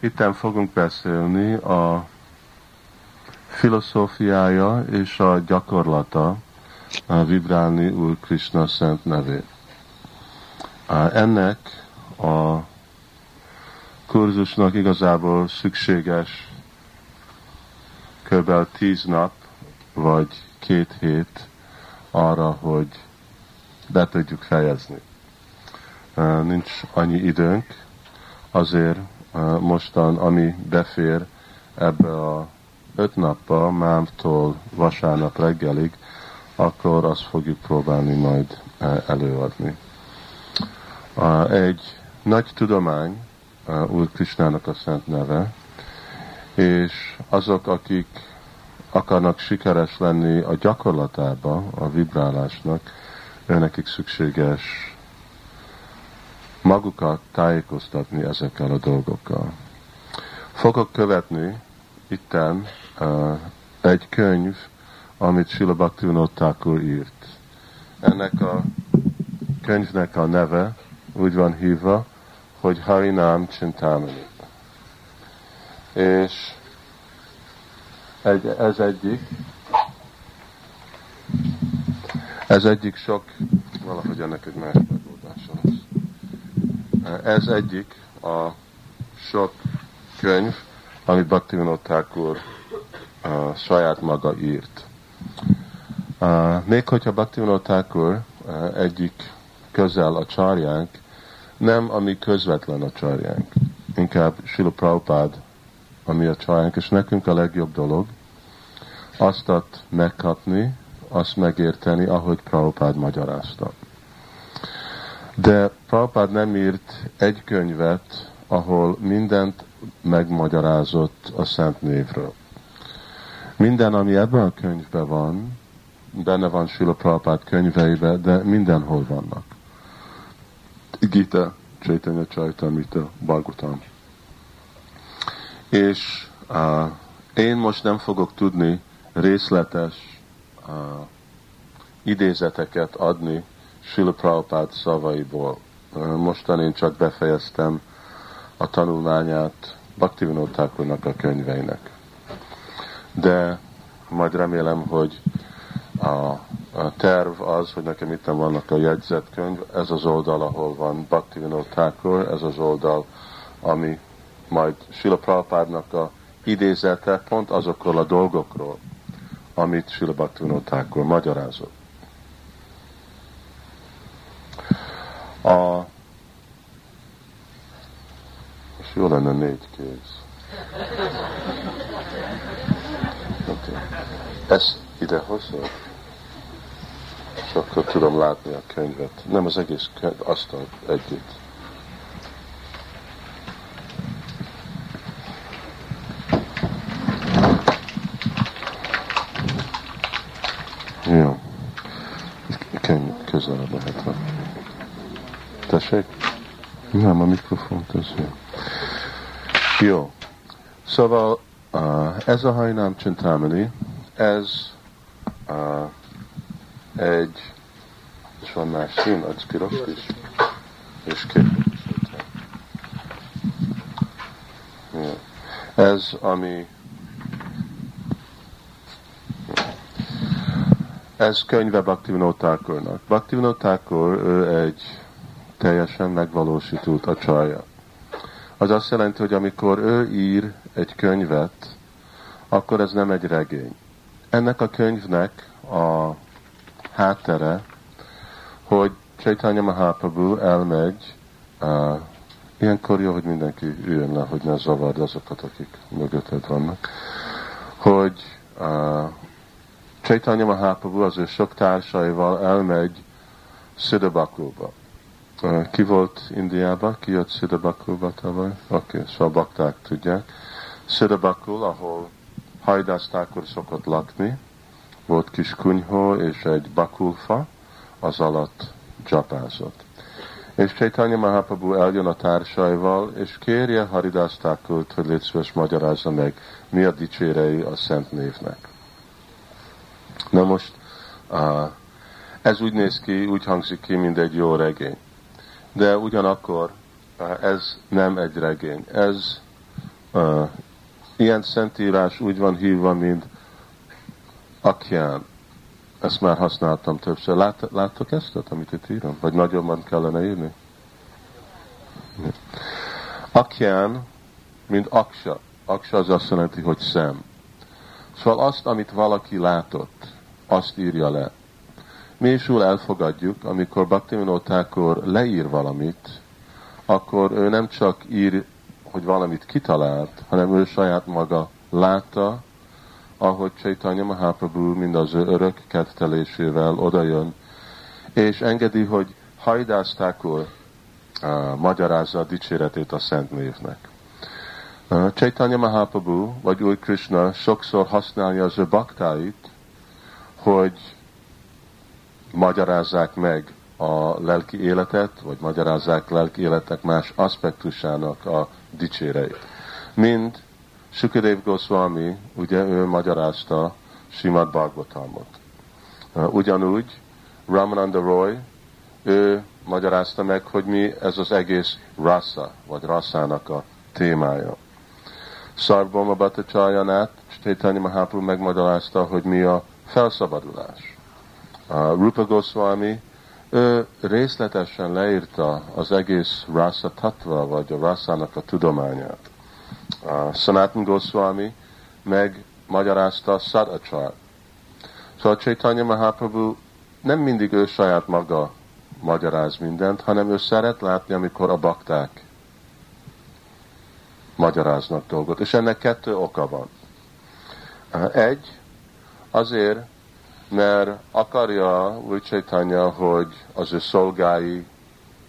Itten fogunk beszélni a filozófiája és a gyakorlata a vibrálni Úr Krishna szent nevét. Ennek a kurzusnak igazából szükséges kb. 10 nap vagy 2 hét arra, hogy be tudjuk fejezni. Nincs annyi időnk, azért mostan, ami befér ebbe a 5 nappal, mámtól vasárnap reggelig, akkor azt fogjuk próbálni majd előadni. Egy nagy tudomány, Úr Krisnának a szent neve, és azok, akik akarnak sikeres lenni a gyakorlatába, a vibrálásnak, őnekik szükséges magukat tájékoztatni ezekkel a dolgokkal. Fogok követni itten egy könyv, amit Silo Baktyunod Thakur írt. Ennek a könyvnek a neve úgy van hívva, hogy Harinám Csintámenit. És ez egyik sok, valahogy ennek egy más megoldása lesz. Ez egyik a sok könyv, amit Bhaktivinoda Thakur saját maga írt. Még hogyha Bhaktivinoda Thakur egyik közel a csárjánk, nem ami közvetlen a csárjánk, inkább Silo Prabhupád, ami a csárjánk, és nekünk a legjobb dolog azt megkapni, azt megérteni, ahogy Prabhupád magyarázta. De Prabhupád nem írt egy könyvet, ahol mindent megmagyarázott a szent névről. Minden, ami ebben a könyvben van, benne van Silo Prabhupád könyveiben, de mindenhol vannak. Gita, Chaitanya, Csaitan vita, Bhagavatam. És én most nem fogok tudni részletes idézeteket adni Silo Prabhupád szavaiból. Mostan én csak befejeztem a tanulmányát Bhaktivinoda Thakurnak a könyveinek. De majd remélem, hogy a terv az, hogy nekem itt vannak a jegyzetkönyv, ez az oldal, ahol van Bhaktivinoda Thakur, ez az oldal, ami majd Silo Prabhupádnak a idézete pont azokról a dolgokról, amit Silo Baktyunották Thakur magyarázott. És jó lenne 4 kéz. Okay. Ezt ide hozom, és akkor tudom látni a könyvet. Nem az egész könyv, aztán együtt. Jó. Könyv közelebb lehet van. Tessék? Nem, a mikrofont ez jó. Jó. Szóval ez a Harinám Csintámeni, ez egy, és van más szín, az piros is, és kék. Ja. Ez, ami ez könyve Bhaktivinoda Thakurnak. Bhaktivinoda Thakur, ő egy teljesen megvalósítult acharya. Az azt jelenti, hogy amikor ő ír egy könyvet, akkor ez nem egy regény. Ennek a könyvnek a háttere, hogy Chaitanya Mahaprabhu elmegy, ilyenkor jó, hogy mindenki üljön le, hogy ne zavard azokat, akik mögötted vannak, hogy Chaitanya Mahaprabhu az ő sok társaival elmegy Szüdöbakóba. Ki volt Indiába? Ki jött Szüdöbakóba tavaly? Oké, szóval bakták tudják. Szüdöbakó, ahol Haridász Thakur szokott lakni, volt kis kunyhó és egy bakulfa, az alatt csapázott. És Chaitanya Mahaprabhu eljön a társaival, és kérje Haridász Thakurt, hogy légy szíves, magyarázza meg, mi a dicsérei a szent névnek. Na most, ez úgy néz ki, úgy hangzik ki, mint egy jó regény. De ugyanakkor ez nem egy regény. Ez Ilyen szentírás úgy van hívva, mint Akyán. Ezt már használtam többször. Láttok ezt, amit itt írom? Vagy nagyobban kellene írni? Akyán, mint Aksa. Aksa az azt jelenti, hogy szem. Szóval azt, amit valaki látott, azt írja le. Mi is úgy elfogadjuk, amikor Bhaktivinoda Thakur leír valamit, akkor ő nem csak ír, hogy valamit kitalált, hanem ő saját maga látta, ahogy Chaitanya Mahaprabhu mindaz ő örök kettelésével odajön, és engedi, hogy Haridász Thakur magyarázza a dicséretét a szent névnek. Chaitanya Mahaprabhu, vagy Úr Krishna sokszor használja az ő baktáit, hogy magyarázzák meg a lelki életet, vagy magyarázzák lelki életek más aspektusának a dicséreit. Mind Sukadev Goswami, ugye ő magyarázta Shrimad Bhagavatamot. Ugyanúgy Ramananda Roy, ő magyarázta meg, hogy mi ez az egész rasa, vagy raszának a témája. Sarvabhauma Bhattacharyanát Chaitanya Mahaprabhu megmagyarázta, hogy mi a felszabadulás. A Rupa Goswami, ő részletesen leírta az egész rasa tattva, vagy a rasának a tudományát. A Sanatan Gosvami megmagyarázta a szadacsát. Szóval Chaitanya Mahaprabhu nem mindig ő saját maga magyaráz mindent, hanem ő szeret látni, amikor a bakták magyaráznak dolgot. És ennek 2 oka van. Egy, azért, mert akarja Úr Chaitanya, hogy az ő szolgái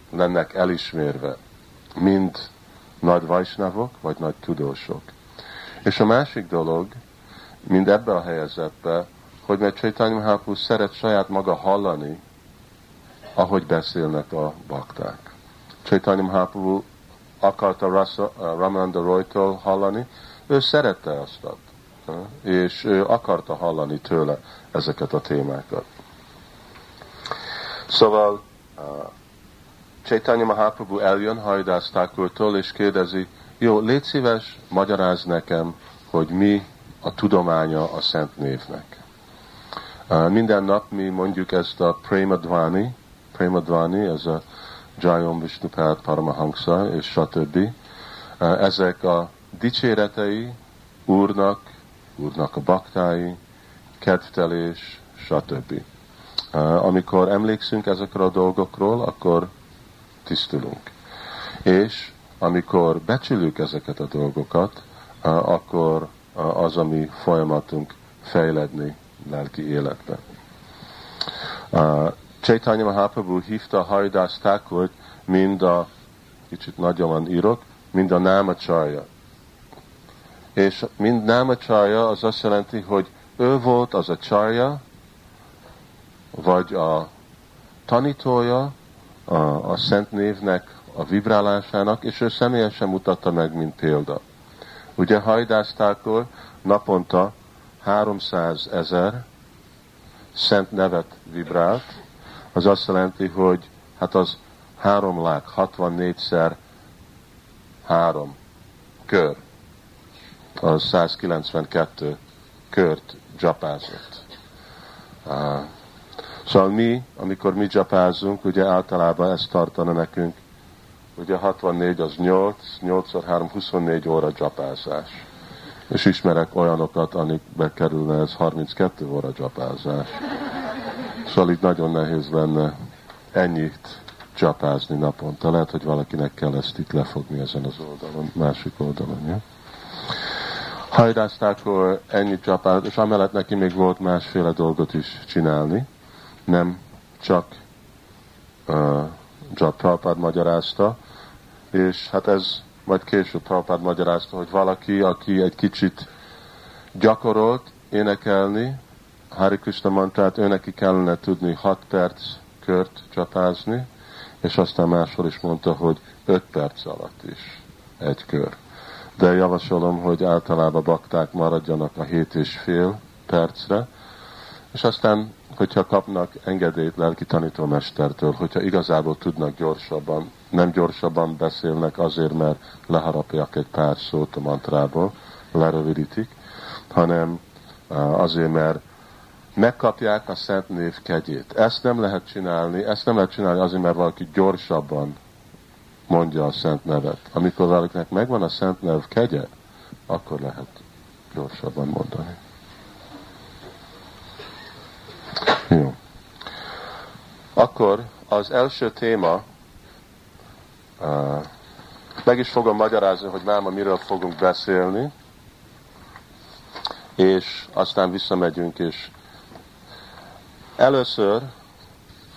lennek elismerve, mind nagy vajsnavok, vagy nagy tudósok. És a másik dolog, mind ebben a helyzetben, hogy mert Chaitanya Mahaprabhu szeret saját maga hallani, ahogy beszélnek a bakták. Chaitanya Mahaprabhu akarta Ramananda Roytól hallani, ő szerette azt, és ő akarta hallani tőle ezeket a témákat. Szóval Chaitanya Mahaprabhu eljön Haridász Thakurtól, és kérdezi, jó, légy szíves, magyarázz nekem, hogy mi a tudománya a szent névnek. Minden nap mi mondjuk ezt a Premadvani, Premadvani, ez a Jayom Vishnupad Paramahamsa, és stb. Ezek a dicséretei Úrnak, Úrnak a baktái, kedvtelés, stb. Amikor emlékszünk ezekre a dolgokról, akkor tisztülünk. És amikor becsüljük ezeket a dolgokat, akkor az a mi folyamatunk fejledni lelki életben. Chaitanya Mahaprabhu hívta Haridász Thakurt, mind a, kicsit nagyoban írok, mind a námacsalja. És mind námacsalja az azt jelenti, hogy ő volt az a csarja, vagy a tanítója a szent névnek, a vibrálásának, és ő személyesen mutatta meg, mint példa. Ugye Haridász Thakur naponta 300 000 szent nevet vibrált, az azt jelenti, hogy hát az 3 lák, 64 x 3 kör, az 192 kört japázott. Szóval mi, amikor mi japázunk, ugye általában ezt tartana nekünk, ugye 64 az 8, 8x3, 24 óra japázás. És ismerek olyanokat, amikbe kerülne ez 32 óra japázás. Szóval így nagyon nehéz lenne ennyit japázni naponta. Lehet, hogy valakinek kell ezt itt lefogni ezen az oldalon, másik oldalon, ja? Haridász Thakur ennyit japázott, és amellett neki még volt másféle dolgot is csinálni. Nem csak Prabhupád magyarázta, és hát ez majd később Prabhupád magyarázta, hogy valaki, aki egy kicsit gyakorolt énekelni Hare Krishna mantrát, őneki kellene tudni 6 perc kört csapázni, és aztán máshol is mondta, hogy 5 perc alatt is egy kör. De javasolom, hogy általában bakták maradjanak a 7,5 percre, És aztán, hogyha kapnak engedélyt lelki tanítómestertől, hogyha igazából tudnak gyorsabban, nem gyorsabban beszélnek azért, mert leharapják egy pár szót a mantrából, lerövidítik, hanem azért, mert megkapják a szent név kegyét. Ezt nem lehet csinálni azért, mert valaki gyorsabban mondja a szent nevet. Amikor valakinek megvan a szent nev kegye, akkor lehet gyorsabban mondani. Jó. Akkor az első téma, meg is fogom magyarázni, hogy máma miről fogunk beszélni, és aztán visszamegyünk is. Először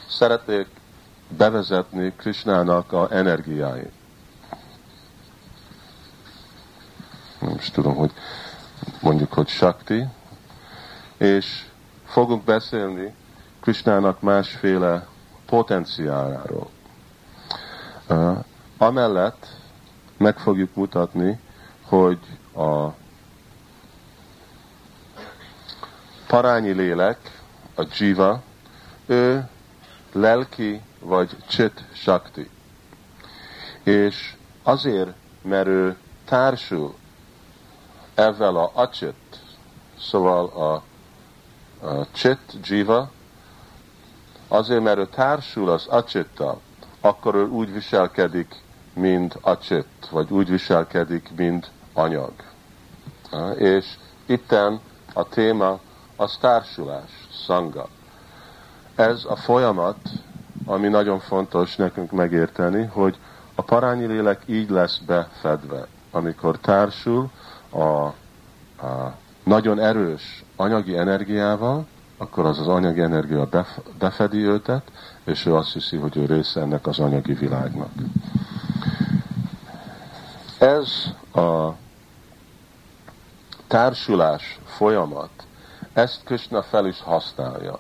szeretnék bevezetni Krishnának a energiáit. Nem is tudom, hogy mondjuk, hogy Shakti. És fogunk beszélni Krishnának másféle potenciáláról. Amellett meg fogjuk mutatni, hogy a parányi lélek, a dzsiva, ő lelki vagy csit sakti. És azért, mert ő társul ezzel a acsit, szóval a csit, dzsiva, azért, mert ő társul az acittal, akkor ő úgy viselkedik, mint acsit, vagy úgy viselkedik, mint anyag. És itten a téma az társulás, szanga. Ez a folyamat, ami nagyon fontos nekünk megérteni, hogy a parányi lélek így lesz befedve, amikor társul a nagyon erős anyagi energiával, akkor az az anyagi energia befedi őtet, és ő azt hiszi, hogy ő része ennek az anyagi világnak. Ez a társulás folyamat, ezt Krishna fel is használja.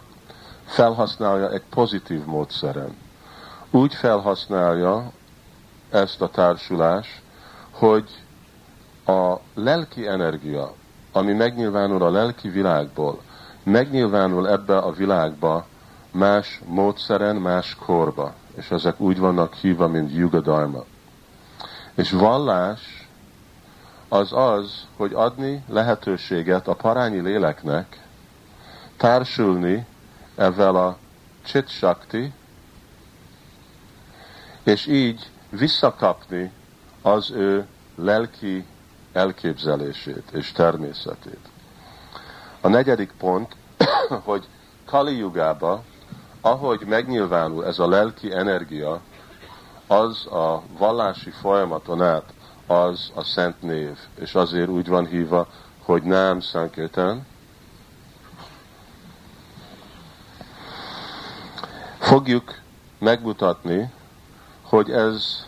Felhasználja egy pozitív módszeren. Úgy felhasználja ezt a társulás, hogy a lelki energia, ami megnyilvánul a lelki világból, megnyilvánul ebbe a világba más módszeren, más korba. És ezek úgy vannak hívva, mint Yuga Dharma. És vallás az az, hogy adni lehetőséget a parányi léleknek társulni ezzel a Chit Shakti, és így visszakapni az ő lelki elképzelését és természetét. A negyedik pont, hogy Kali Yugába, ahogy megnyilvánul ez a lelki energia, az a vallási folyamaton át, az a szent név, és azért úgy van hívva, hogy Nám Sankirtan. Fogjuk megmutatni, hogy ez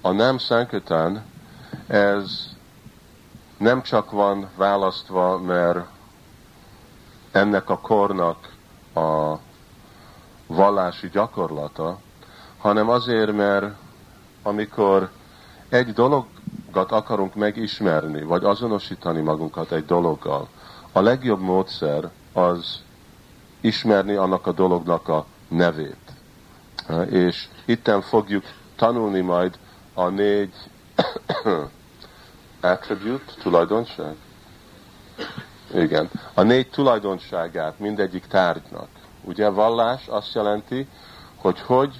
a Nám Sankirtan, ez nem csak van választva, mert ennek a kornak a vallási gyakorlata, hanem azért, mert amikor egy dologat akarunk megismerni, vagy azonosítani magunkat egy dologgal, a legjobb módszer az ismerni annak a dolognak a nevét. És itten fogjuk tanulni majd a 4 attribute, tulajdonság? Igen. A 4 tulajdonságát mindegyik tárgynak. Ugye vallás azt jelenti, hogy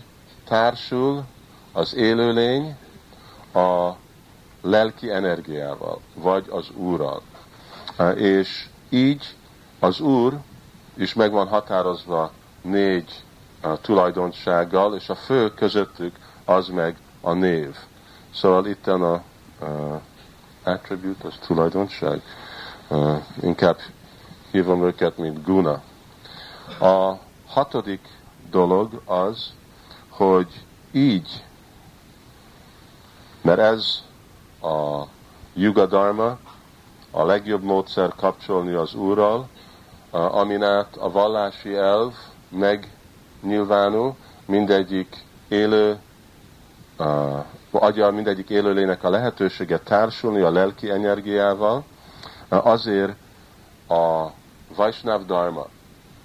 társul az élőlény a lelki energiával, vagy az Úrral. És így az Úr is meg van határozva 4 tulajdonsággal, és a fő közöttük az meg a név. Szóval itten a attribute, az tulajdonság. Inkább hívom őket, mint guna. A 6. dolog az, hogy így, mert ez a Yuga Dharma, a legjobb módszer kapcsolni az Úrral, amin át a vallási elv megnyilvánul, mindegyik élő adja mindegyik élőlének a lehetőséget társulni a lelki energiával, azért a Vaishnava Dharma,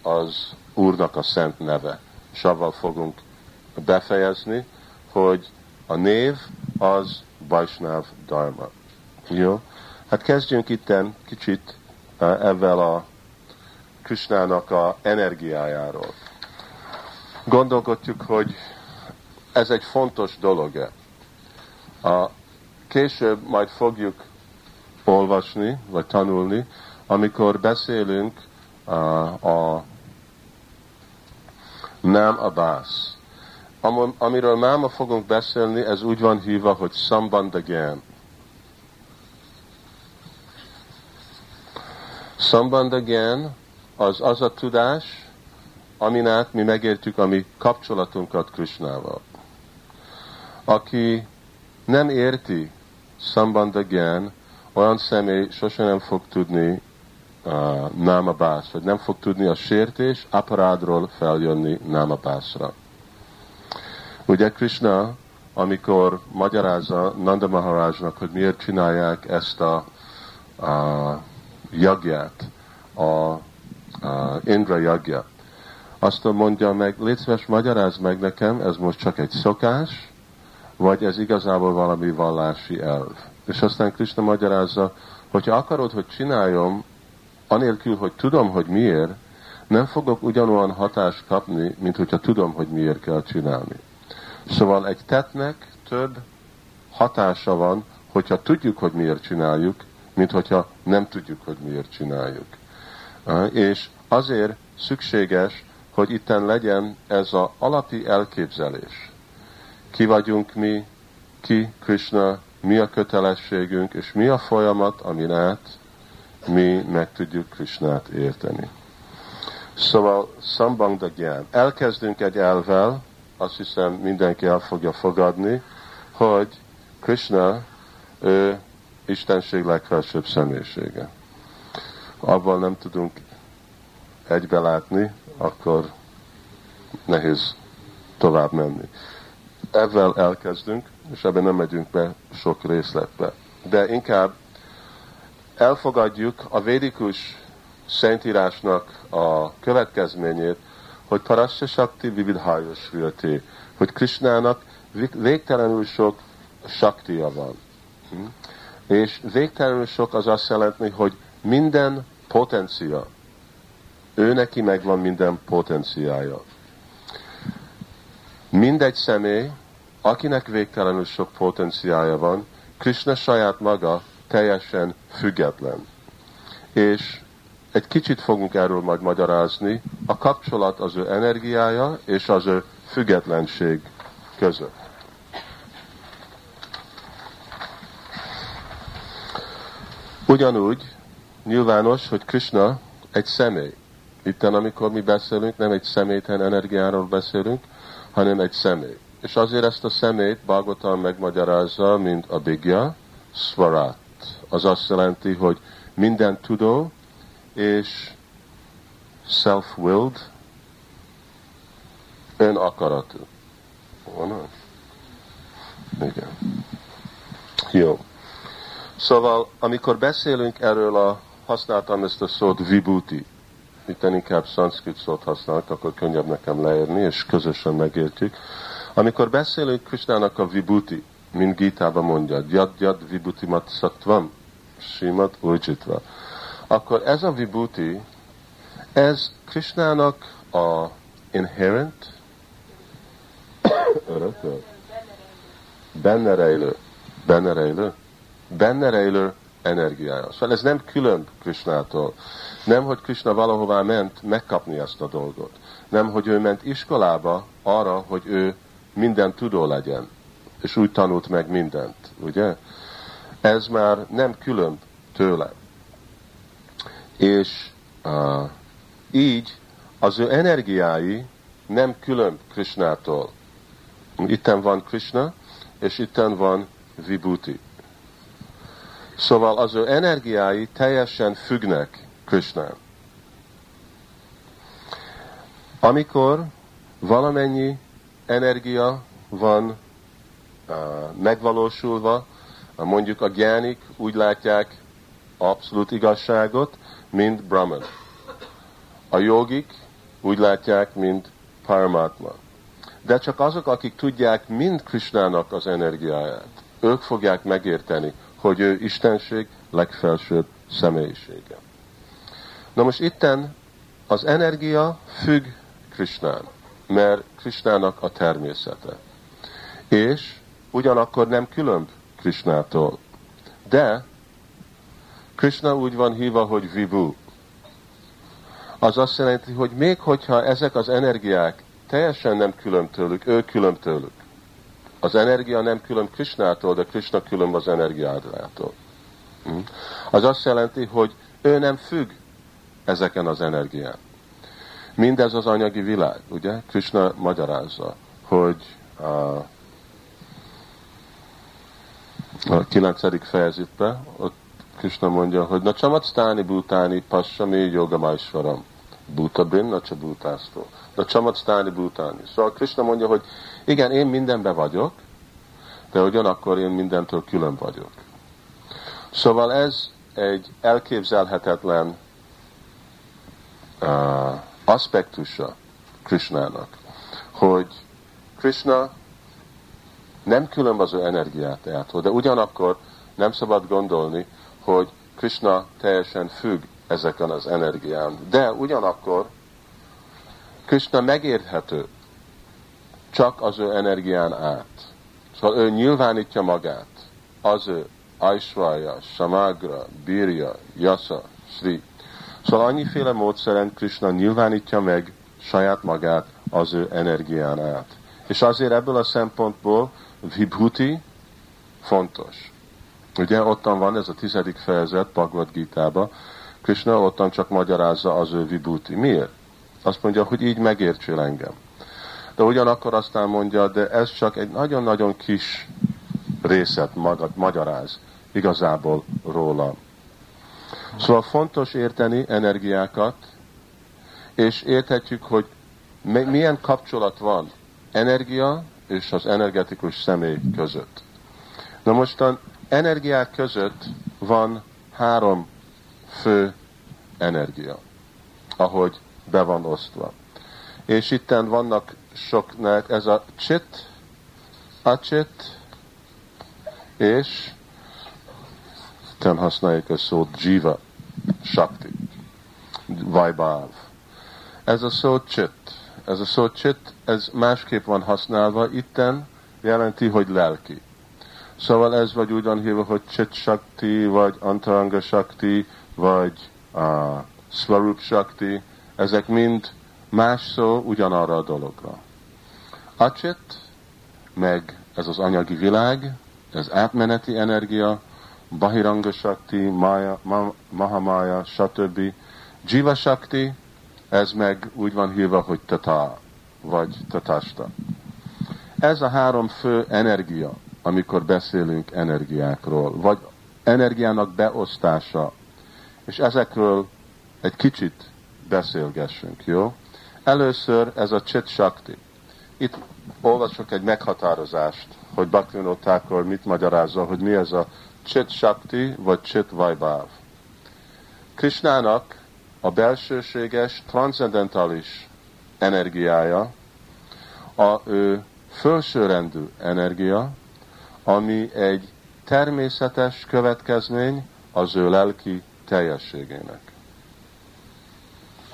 az Úrnak a szent neve. És avval fogunk befejezni, hogy a név az Vaisnáv Dharma. Jó? Hát kezdjünk itten kicsit ezzel a Krisnának a energiájáról. Gondolkodjuk, hogy ez egy fontos dolog-e. Később majd fogjuk olvasni, vagy tanulni, amikor beszélünk a náma bász. Amiről náma fogunk beszélni, ez úgy van hívva, hogy szambandagán. Szambandagán az a tudás, amin át mi megértjük a mi kapcsolatunkat Krishnával. Aki nem érti szambandagán, olyan személy sosem nem fog tudni náma bász, vagy nem fog tudni a sértés aparádról feljönni náma bászra. Ugye Krishna, amikor magyarázza Nanda Maharajnak, hogy miért csinálják ezt a jagját, a Indra jagja, azt mondja meg, légy szíves, magyarázd meg nekem, ez most csak egy szokás, vagy ez igazából valami vallási elv. És aztán Krishna magyarázza, hogyha akarod, hogy csináljam, anélkül, hogy tudom, hogy miért, nem fogok ugyanolyan hatást kapni, mint hogyha tudom, hogy miért kell csinálni. Szóval egy tettnek több hatása van, hogyha tudjuk, hogy miért csináljuk, mint hogyha nem tudjuk, hogy miért csináljuk. És azért szükséges, hogy itten legyen ez az alapi elképzelés. Ki vagyunk mi, ki Krishna, mi a kötelességünk, és mi a folyamat, amin át mi meg tudjuk Krishnát érteni. Szóval szambandagyan. Elkezdünk egy elvvel, azt hiszem mindenki el fogja fogadni, hogy Krishna ő Istenség legfelsőbb személyisége. Abban nem tudunk egybe látni, akkor nehéz tovább menni. Ezzel elkezdünk, és ebben nem megyünk be sok részletbe. De inkább elfogadjuk a védikus szentírásnak a következményét, hogy Parasya Shakti vividhája sriyate, hogy Krishnának végtelenül sok saktia van. És végtelenül sok az azt jelenti, hogy minden potencia. Ő neki megvan minden potenciája. Mindegy személy, akinek végtelenül sok potenciája van, Krishna saját maga teljesen független. És egy kicsit fogunk erről majd magyarázni, a kapcsolat az ő energiája és az ő függetlenség között. Ugyanúgy nyilvános, hogy Krishna egy személy. Itten, amikor mi beszélünk, nem egy személytelen energiáról beszélünk, hanem egy személy. És azért ezt a személyt Bhagavatam megmagyarázza, mint a Bigya Svarat. Az azt jelenti, hogy minden tudó és self-willed, önakaratú. Van? Igen. Jó. Szóval, amikor beszélünk erről használtam ezt a szót vibhuti. Itt inkább szanszkrit szót használok, akkor könnyebb nekem leírni, és közösen megértjük. Amikor beszélünk Krishnának a vibhuti, mint Gítában mondja, jad vibhuti mat sattvam, simad urjitva. Akkor ez a vibhuti, ez Krishnának a inherent, örököl, benne rejlő energiája. Szóval ez nem külön Krishnától. Nem, hogy Krishna valahová ment megkapni ezt a dolgot. Nem, hogy ő ment iskolába arra, hogy ő minden tudó legyen. És úgy tanult meg mindent. Ugye? Ez már nem külön tőle. És így az ő energiái nem külön Krishnától. Itten van Krishna, és itten van vibhuti. Szóval az ő energiái teljesen függnek Krishnán. Amikor valamennyi energia van megvalósulva, mondjuk a gyánik úgy látják abszolút igazságot, mint Brahman. A jogik úgy látják, mint Paramatma. De csak azok, akik tudják mind Krishnának az energiáját, ők fogják megérteni, hogy ő Istenség legfelsőbb személyisége. Na most itten az energia függ Krishnán, mert Krishnának a természete. És ugyanakkor nem különb Krishnától. De Krishna úgy van hívva, hogy Vibhu. Az azt jelenti, hogy még hogyha ezek az energiák teljesen nem különb tőlük, ő különb tőlük. Az energia nem különb Krishnától, de Krishna különb az energiától. Az azt jelenti, hogy ő nem függ ezeken az energián. Mindez az anyagi világ, ugye? Krishna magyarázza, hogy a 9. fejezetben ott Krishna mondja, hogy na csamatztáni bútáni passami jogamájsvaram. Búta brinna csa bútásztó. Na csamatztáni bútáni. Szóval Krishna mondja, hogy igen, én mindenben vagyok, de ugyanakkor én mindentől külön vagyok. Szóval ez egy elképzelhetetlen aspektusa Krishnának, hogy Krishna nem különb az ő energiájától, de ugyanakkor nem szabad gondolni, hogy Krishna teljesen függ ezeken az energián. De ugyanakkor Krishna megérthető csak az ő energián át. Szóval ő nyilvánítja magát, az ő Aishwarya, Samagra, Birya, Yasa, Sri. Szóval annyiféle módszeren Krishna nyilvánítja meg saját magát az ő energián át. És azért ebből a szempontból Vibhuti fontos. Ugye ottan van ez a 10. fejezet Bhagavad Gita-ba, Krishna ottan csak magyarázza az ő Vibhuti. Miért? Azt mondja, hogy így megértsél engem. De ugyanakkor aztán mondja, de ez csak egy nagyon-nagyon kis részet magyaráz igazából róla. Szóval fontos érteni energiákat, és érthetjük, hogy milyen kapcsolat van energia és az energetikus személy között. Na mostan energiák között van 3 fő energia, ahogy be van osztva. És itten vannak soknak, ez a csit, acsit, és itten használjuk a szót jiva, shakti, vaibhav. Ez a szó csit, ez másképp van használva, itten jelenti, hogy lelki. Szóval ez vagy úgy van hívva, hogy Chit Shakti, vagy Antaranga Shakti, vagy Svarup Shakti. Ezek mind más szó ugyanarra a dologra. Acsit, meg ez az anyagi világ, ez átmeneti energia, Bahiranga Shakti, Mahamaya, stb. Jiva Shakti, ez meg úgy van hívva, hogy Tata, vagy Tatasta. Ez a 3 fő energia, amikor beszélünk energiákról, vagy energiának beosztása, és ezekről egy kicsit beszélgessünk, jó? Először ez a Chit Shakti. Itt olvasok egy meghatározást, hogy Bhaktivinoda Thakur mit magyarázza, hogy mi ez a Chit Shakti, vagy Chit Vaibhav. Krishnának a belsőséges, transzendentális energiája, a ő felsőrendű energia, ami egy természetes következmény az ő lelki teljességének.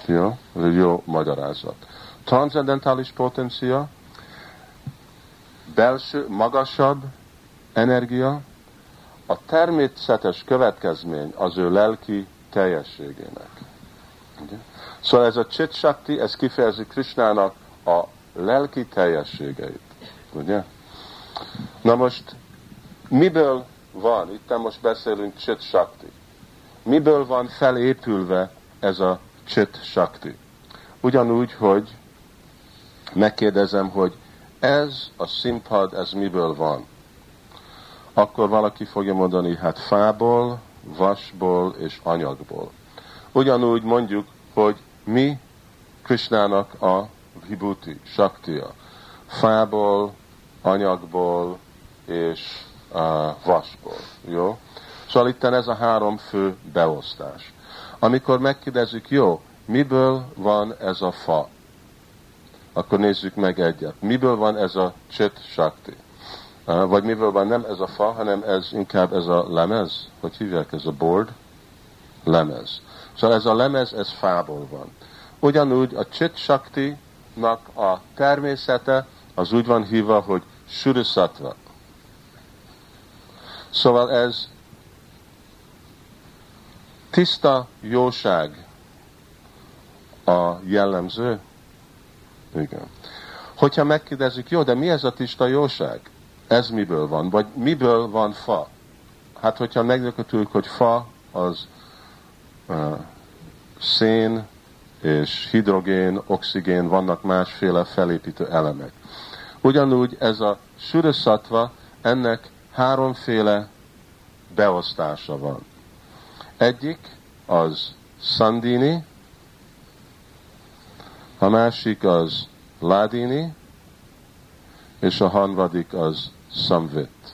Jó? Ez egy jó magyarázat. Transzendentális potencia, belső, magasabb energia, a természetes következmény az ő lelki teljességének. Ugye? Szóval ez a Chit Shakti, ez kifejezi Krishnának a lelki teljességeit. Ugye? Na most, miből van, itt most beszélünk Chit Shakti, miből van felépülve ez a Chit Shakti? Ugyanúgy, hogy megkérdezem, hogy ez a színpad, ez miből van? Akkor valaki fogja mondani, hát fából, vasból és anyagból. Ugyanúgy mondjuk, hogy mi Krishnának a Vibhuti, Shaktia, fából, anyagból és vasból. Jó? Szóval itten ez a 3 fő beosztás. Amikor megkérdezzük, jó, miből van ez a fa? Akkor nézzük meg egyet. Miből van ez a Chit Shakti? Vagy miből van nem ez a fa, hanem ez inkább ez a lemez? Hogy hívják ez a board? Lemez. Szóval ez a lemez, ez fából van. Ugyanúgy a Chit Shakti-nak a természete az úgy van hívva, hogy Shuddha-sattva. Szóval ez tiszta jóság a jellemző. Igen. Hogyha megkérdezzük, jó, de mi ez a tiszta jóság? Ez miből van? Vagy miből van fa? Hát, hogyha megnyugtatjuk, hogy fa az szén és hidrogén, oxigén, vannak másféle felépítő elemek. Ugyanúgy ez a Shuddha-sattva, ennek háromféle beosztása van. Egyik az Sandini, a másik az Ladini, és a harmadik az Samvit.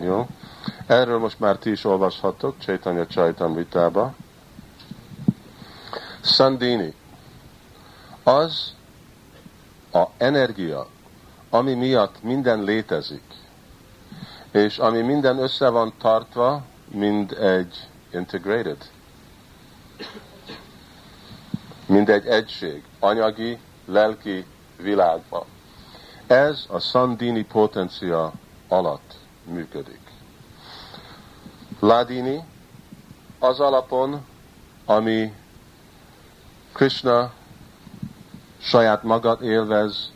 Jó? Erről most már ti is olvashatok, Chaitanya Csaitan vitába. Sandini. Az a energia, ami miatt minden létezik, és ami minden össze van tartva, mind egy integrated. Mind egy egység, anyagi, lelki világban. Ez a Sandini potencia alatt működik. Ladini az alapon, ami Krishna saját maga élvez,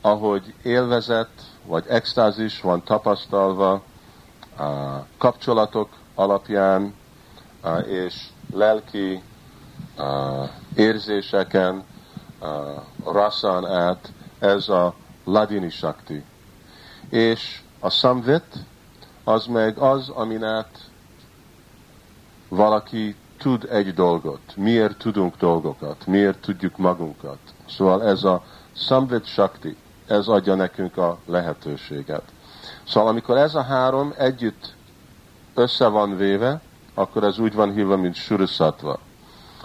ahogy élvezet vagy extázis van tapasztalva a kapcsolatok alapján és lelki érzéseken, rasszán át, ez a Ladini Shakti. És a Samvit az meg az, amin át valaki tud egy dolgot. Miért tudunk dolgokat? Miért tudjuk magunkat? Szóval ez a Samvit Shakti, ez adja nekünk a lehetőséget. Szóval amikor ez a három együtt össze van véve, akkor ez úgy van hívva, mint Shuddha-sattva.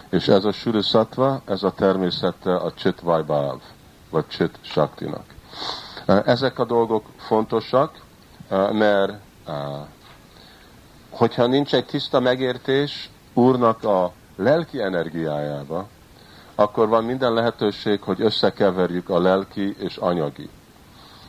És ez a Shuddha-sattva, ez a természete a Chit Vaibhav, vagy Chit Shaktinak. Ezek a dolgok fontosak, mert hogyha nincs egy tiszta megértés Úrnak a lelki energiájába, akkor van minden lehetőség, hogy összekeverjük a lelki és anyagi.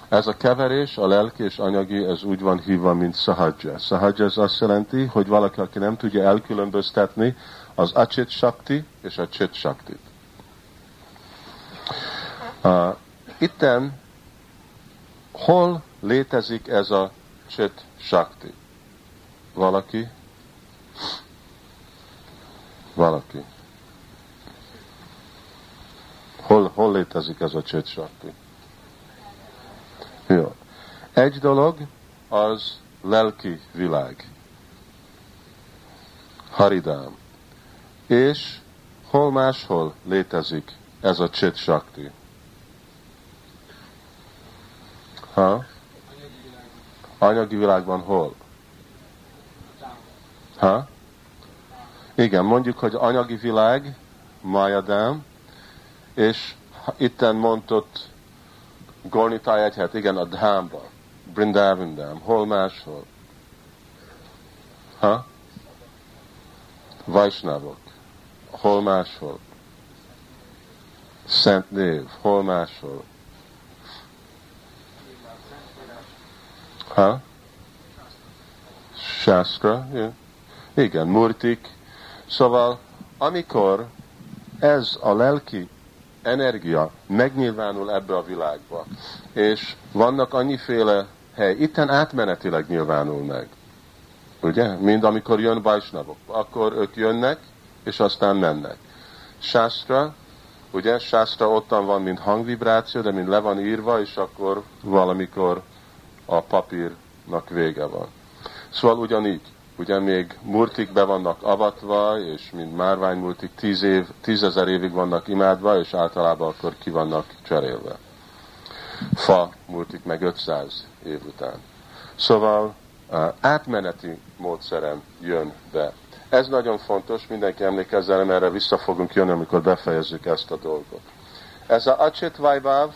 Ez a keverés, a lelki és anyagi, ez úgy van hívva, mint Sahajja. Sahajja az azt jelenti, hogy valaki, aki nem tudja elkülönböztetni az Achit Shakti és a Chit Shaktit. Itten hol létezik ez a Chit Shakti? Valaki? Valaki. Hol létezik ez a Chit Shakti? Jó. Egy dolog az lelki világ. Haridám. És hol máshol létezik ez a Chit Shakti? Ha? Anyagi világban hol? Ha? Igen, mondjuk, hogy anyagi világ, Mayadám, és itten mondott Gornitály egyhet, igen, a Dhámba, Brindávindám, hol máshol? Ha? Vaisnavok, hol máshol? Szent név, hol máshol? Ha? Sásztra, igen, murtik. Szóval, amikor ez a lelki energia megnyilvánul ebbe a világba, és vannak annyiféle hely, itten átmenetileg nyilvánul meg, ugye? Mind amikor jön Vaisnavok, akkor ők jönnek, és aztán mennek. Sásztra, ugye? Sásztra ottan van, mint hangvibráció, de mint le van írva, és akkor valamikor a papírnak vége van. Szóval ugyanígy, ugye még murtik be vannak avatva, és mint márványmurtik 10 évig vannak imádva, és általában akkor ki vannak cserélve. Fa murtik meg 500 év után. Szóval átmeneti módszeren jön be. Ez nagyon fontos, mindenki emlékezzen, erre vissza fogunk jönni, amikor befejezzük ezt a dolgot. Ez az Acsit Vajváv,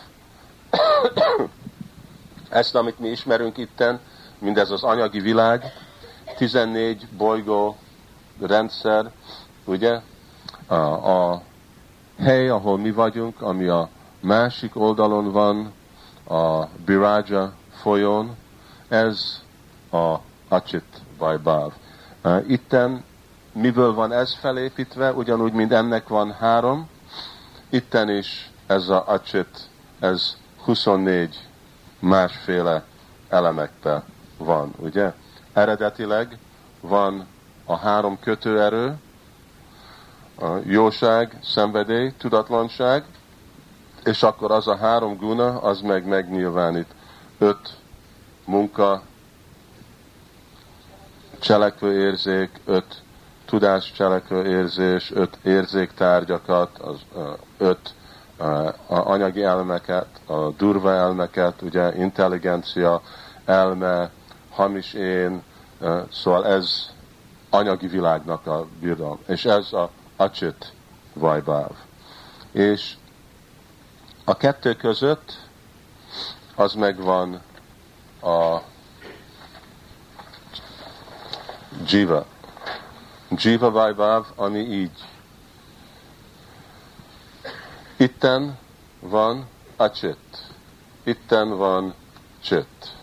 ezt, amit mi ismerünk itten, mindez az anyagi világ, 14 bolygó rendszer, ugye? A hely, ahol mi vagyunk, ami a másik oldalon van, a Biraja folyón, ez a Acsit Vajváv. Itten miből van ez felépítve? Ugyanúgy, mint ennek van három. Itten is ez a Acsit, ez 24 másféle elemekben van, ugye? Eredetileg van a három kötőerő, a jóság, szenvedély, tudatlanság, és akkor az a három guna, az meg megnyilvánít. 5 munka, cselekvőérzék, 5 tudás, cselekvőérzés, 5 érzéktárgyakat, 5 a anyagi elmeket, a durva elmeket, ugye, intelligencia, elme, hamis én, szóval ez anyagi világnak a birodalma. És ez a Acsit Vajváv. És a kettő között az megvan a Jiva. Jiva Vajváv, ami így. Itten van Acsit. Itten van Csit.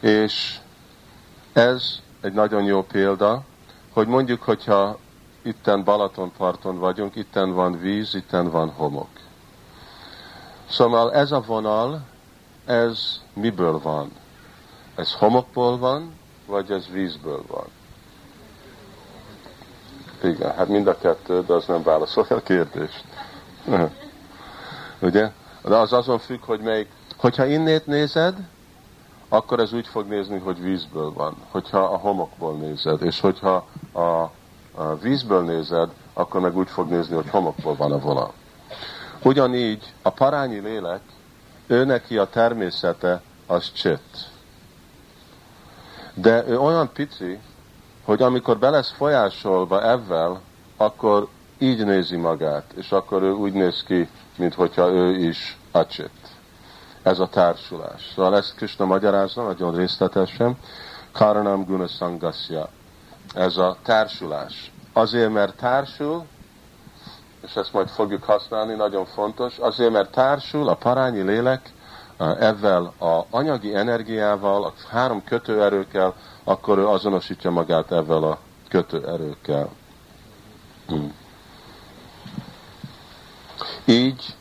És ez egy nagyon jó példa, hogy mondjuk, hogyha itten Balatonparton vagyunk, itten van víz, itten van homok. Szóval ez a vonal, ez miből van? Ez homokból van, vagy ez vízből van? Igen, hát mind a kettő, de az nem válaszolja a kérdést. Ugye? De az azon függ, hogy melyik... Hogyha innét nézed, akkor ez úgy fog nézni, hogy vízből van. Hogyha a homokból nézed, és hogyha a vízből nézed, akkor meg úgy fog nézni, hogy homokból van a vonal. Ugyanígy a parányi lélek, őneki a természete az Csit. De ő olyan pici, hogy amikor be lesz folyásolva ebben, akkor így nézi magát, és akkor ő úgy néz ki, mint hogyha ő is Acsit. Ez a társulás. Szóval ezt Krishna magyarázza, nagyon részletesen. Karanam guna sangasya. Ez a társulás. Azért, mert társul, és ezt majd fogjuk használni, nagyon fontos, azért, mert társul a parányi lélek ezzel az anyagi energiával, a három kötőerőkkel, akkor ő azonosítja magát ezzel a kötőerőkkel. Így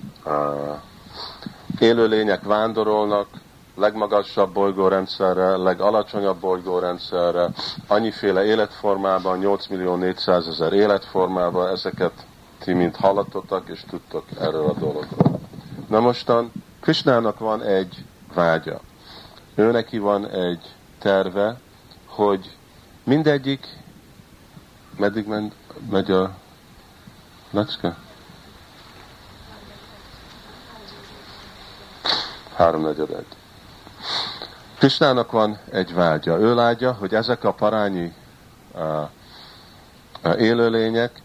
élőlények vándorolnak legmagasabb bolygórendszerre, legalacsonyabb bolygórendszerre, annyiféle életformában, 8.400.000 életformában, ezeket ti mint hallottatok és tudtok erről a dologról. Na mostan, Krishnának van egy vágya. Őneki van egy terve, hogy mindegyik, meddig megy a lecke? 3:41. Krishnának van egy vágya. Ő látja, hogy ezek a parányi élőlények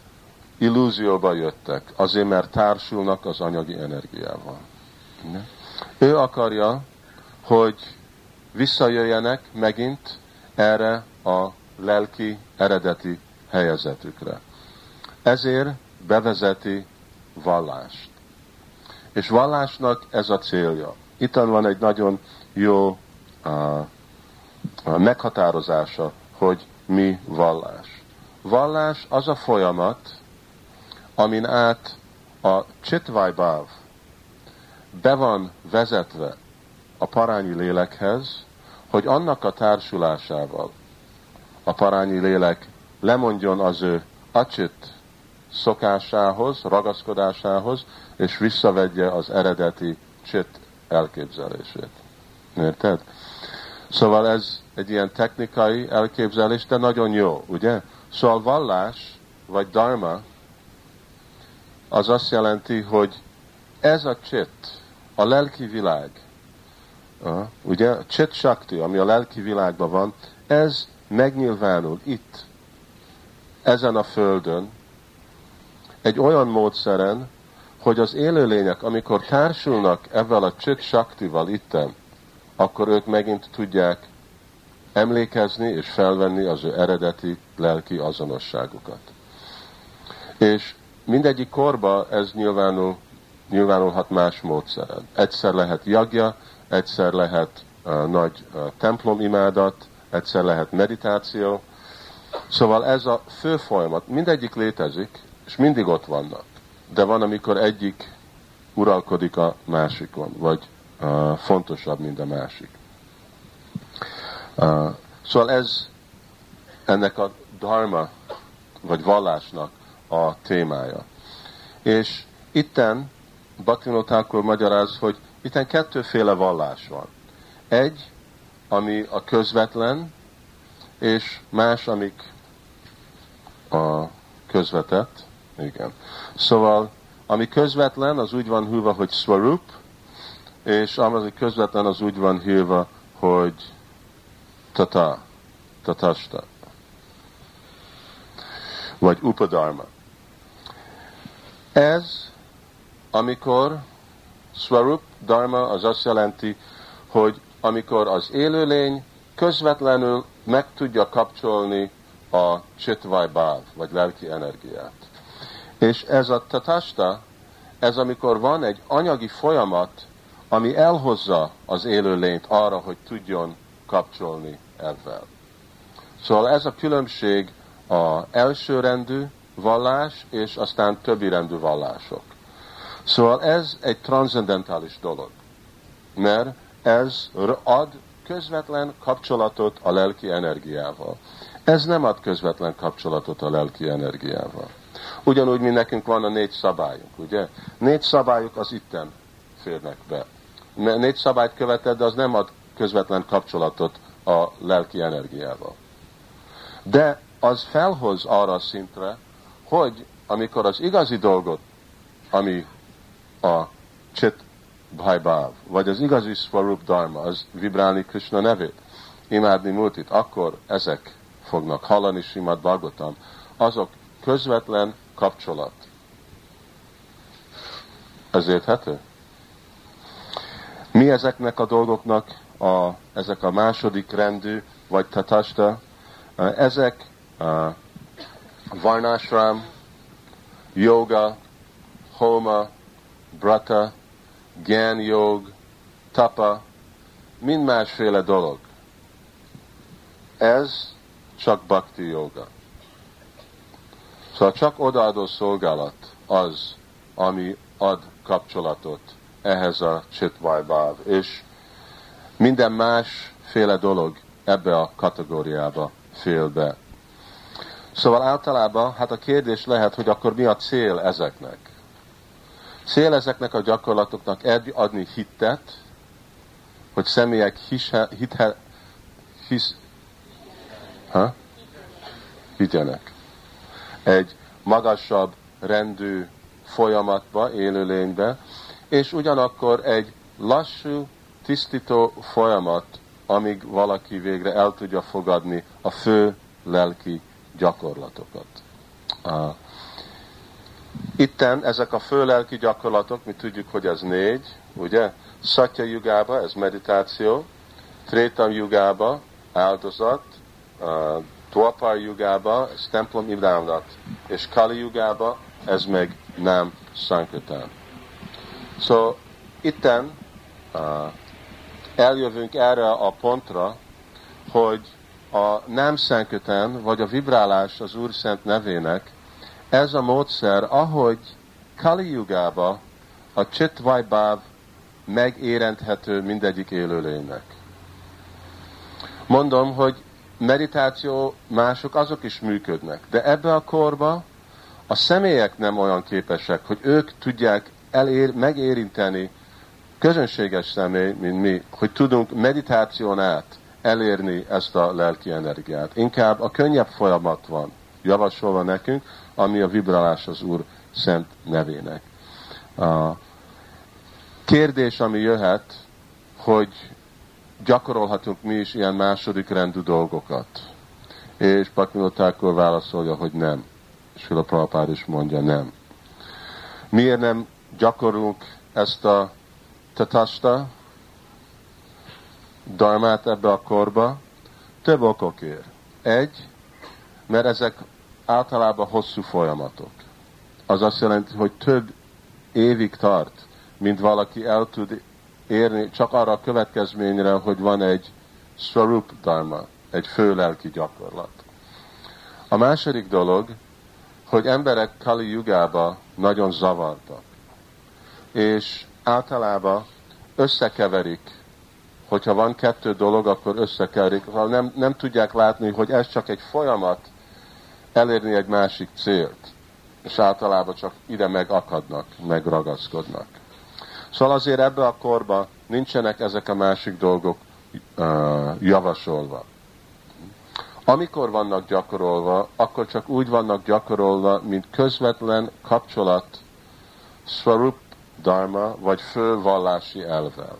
illúzióba jöttek, azért mert társulnak az anyagi energiával. Ő akarja, hogy visszajöjjenek megint erre a lelki eredeti helyezetükre. Ezért bevezeti vallást. És vallásnak ez a célja. Itt van egy nagyon jó meghatározása, hogy mi vallás. Vallás az a folyamat, amin át a Csitvajbáv be van vezetve a parányi lélekhez, hogy annak a társulásával a parányi lélek lemondjon az ő Acsit szokásához, ragaszkodásához, és visszavegye az eredeti Csit elképzelését. Érted? Szóval ez egy ilyen technikai elképzelés, de nagyon jó, ugye? Szóval vallás, vagy dharma, az azt jelenti, hogy ez a Csit, a lelki világ, ugye, a Csit Shakti, ami a lelki világban van, ez megnyilvánul itt, ezen a földön, egy olyan módszeren, hogy az élőlények, amikor társulnak ezzel a csök saktival itten, akkor ők megint tudják emlékezni és felvenni az ő eredeti lelki azonosságukat. És mindegyik korban ez nyilvánulhat más módszeren. Egyszer lehet jagja, egyszer lehet nagy templomimádat, egyszer lehet meditáció. Szóval ez a fő folyamat, mindegyik létezik, és mindig ott vannak. De van, amikor egyik uralkodik a másikon, vagy fontosabb, mint a másik. Szóval ez ennek a dharma, vagy vallásnak a témája. És itten Bhaktivinoda Thakur magyaráz, hogy itten kettőféle vallás van. Egy, ami a közvetlen, és más, amik a közvetett. Igen. Szóval, ami közvetlen, az úgy van hívva, hogy swarup, és ami közvetlen, az úgy van hívva, hogy tata, tatasta, vagy upadharma. Ez, amikor swarup dharma, az azt jelenti, hogy amikor az élőlény közvetlenül meg tudja kapcsolni a csitvajbáv, vagy lelki energiát. És ez a tatasta, ez amikor van egy anyagi folyamat, ami elhozza az élőlényt arra, hogy tudjon kapcsolni ezzel. Szóval ez a különbség az elsőrendű vallás, és aztán többi rendű vallások. Szóval ez egy transzendentális dolog, mert ez ad közvetlen kapcsolatot a lelki energiával. Ez nem ad közvetlen kapcsolatot a lelki energiával. Ugyanúgy, mint nekünk van a 4 szabályunk, ugye? 4 szabályok az itten férnek be. 4 szabályt követed, de az nem ad közvetlen kapcsolatot a lelki energiával. De az felhoz arra a szintre, hogy amikor az igazi dolgot, ami a csit bhajbáv, vagy az igazi svarup dharma, az vibrálni Krishna nevét, imádni multit, akkor ezek fognak hallani Shrimad Bhagavatam, azok közvetlen kapcsolat. Ez érthető? Mi ezeknek a dolgoknak, ezek a második rendű, vagy tatasta, ezek varnashram, yoga, homa, brata, gyan jog, tapa, mind másféle dolog. Ez csak bhakti yoga. Szóval csak odaadó szolgálat az, ami ad kapcsolatot ehhez a csitvajbáv, és minden másféle dolog ebbe a kategóriába fél be. Szóval általában a kérdés lehet, hogy akkor mi a cél ezeknek? Cél ezeknek a gyakorlatoknak adni hittet, hogy személyek higgyenek egy magasabb rendű folyamatba, élőlénybe, és ugyanakkor egy lassú, tisztító folyamat, amíg valaki végre el tudja fogadni a fő lelki gyakorlatokat. Itten ezek a fő lelki gyakorlatok, mi tudjuk, hogy ez 4, ugye? Szatya yugába, ez meditáció, trétam yugába, áldozat, Dwapar yugába, ez templom imádnak, és Kali yugába, ez meg nem sankirtán. Szóval itten eljövünk erre a pontra, hogy a nem sankirtán, vagy a vibrálás az Úr Szent nevének, ez a módszer, ahogy Kali yugába a csitvajbáv megérenthető mindegyik élőlénynek. Mondom, hogy meditáció, mások, azok is működnek. De ebbe a korba a személyek nem olyan képesek, hogy ők tudják megérinteni közönséges személy, mint mi, hogy tudunk meditáción át elérni ezt a lelki energiát. Inkább a könnyebb folyamat van javasolva nekünk, ami a vibrálás az Úr Szent nevének. A kérdés, ami jöhet, hogy gyakorolhatunk mi is ilyen második rendű dolgokat. És Bhaktivinoda Thakur válaszolja, hogy nem. És Srila Prabhupád is mondja, nem. Miért nem gyakorlunk ezt a tatasta dharmát ebbe a korba, több okokért. Egy, mert ezek általában hosszú folyamatok. Az azt jelenti, hogy több évig tart, mint valaki el tud érni, csak arra a következményre, hogy van egy swarup dharma, egy főlelki gyakorlat. A második dolog, hogy emberek Kali Yugába nagyon zavartak, és általában összekeverik, hogyha van kettő dolog, akkor összekeverik, nem tudják látni, hogy ez csak egy folyamat elérni egy másik célt, és általában csak ide megakadnak, megragaszkodnak. Szóval azért ebben a korban nincsenek ezek a másik dolgok javasolva. Amikor vannak gyakorolva, akkor csak úgy vannak gyakorolva, mint közvetlen kapcsolat swarup dharma, vagy fővallási elvvel.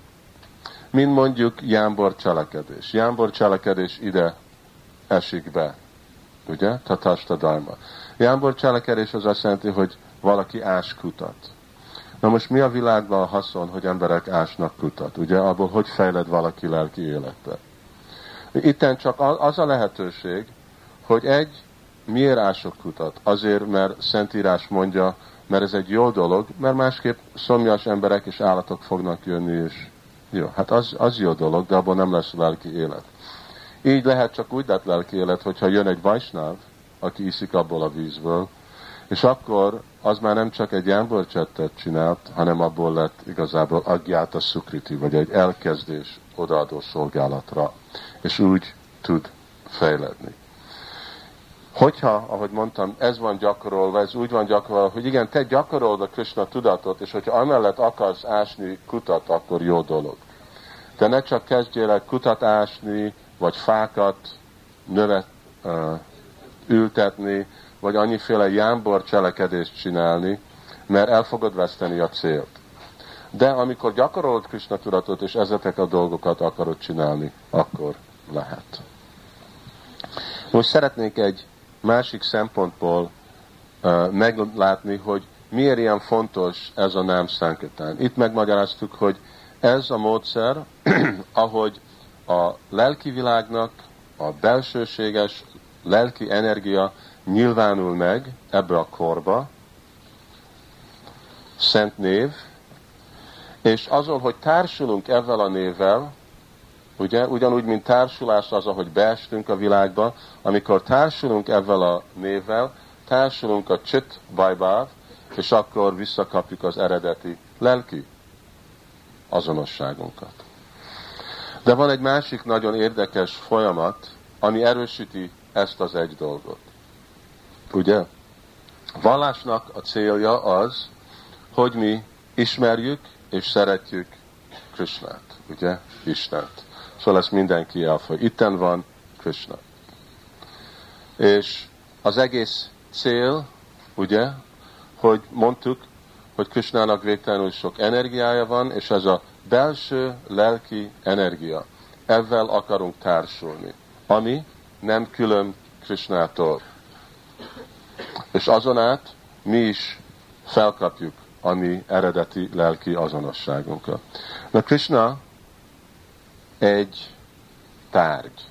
Mint mondjuk jámbor cselekedés. Jámbor cselekedés ide esik be. Ugye? Tatasta dharma. Jámbor cselekedés az azt jelenti, hogy valaki ás kutat. Na most mi a világban a haszon, hogy emberek ásnak kutat? Ugye? Abból hogy fejled valaki lelki életbe? Itten csak az a lehetőség, hogy miért ások kutat? Azért, mert Szentírás mondja, mert ez egy jó dolog, mert másképp szomjas emberek és állatok fognak jönni, és jó, hát az jó dolog, de abból nem lesz lelki élet. Így lehet csak úgy lett lelki élet, hogyha jön egy vajsnáv, aki iszik abból a vízből, és akkor az már nem csak egy jámborcsettet csinált, hanem abból lett igazából aggyáta szukriti, vagy egy elkezdés odaadó szolgálatra, és úgy tud fejledni. Hogyha, ahogy mondtam, ez van gyakorolva, ez úgy van gyakorolva, hogy igen, te gyakorolod a Krishna tudatot, és hogyha amellett akarsz ásni kutat, akkor jó dolog. De ne csak kezdjél el kutat ásni, vagy fákat ültetni, vagy annyiféle jámbor cselekedést csinálni, mert el fogod veszteni a célt. De amikor gyakorolod Krishna tudatot, és ezeket a dolgokat akarod csinálni, akkor lehet. Most szeretnék egy másik szempontból meglátni, hogy miért ilyen fontos ez a nám sankirtán. Itt megmagyaráztuk, hogy ez a módszer, ahogy a lelki világnak a belsőséges lelki energia nyilvánul meg ebbe a korba, szent név, és azon, hogy társulunk ezzel a névvel, ugye, ugyanúgy, mint társulás az, ahogy beestünk a világba, amikor társulunk ezzel a névvel, társulunk a Chit Vaibhav, és akkor visszakapjuk az eredeti lelki azonosságunkat. De van egy másik nagyon érdekes folyamat, ami erősíti ezt az egy dolgot. Ugye? Vallásnak a célja az, hogy mi ismerjük és szeretjük Krishnát, ugye? Istent. Szóval ezt mindenki elfogy. Itten van Krishna. És az egész cél, ugye, hogy mondtuk, hogy Krishnának végtelenül sok energiája van, és ez a belső lelki energia. Ezzel akarunk társulni. Ami nem külön Krishnától. És azon át mi is felkapjuk a mi eredeti lelki azonosságunkat. Na Krishna egy tárgy,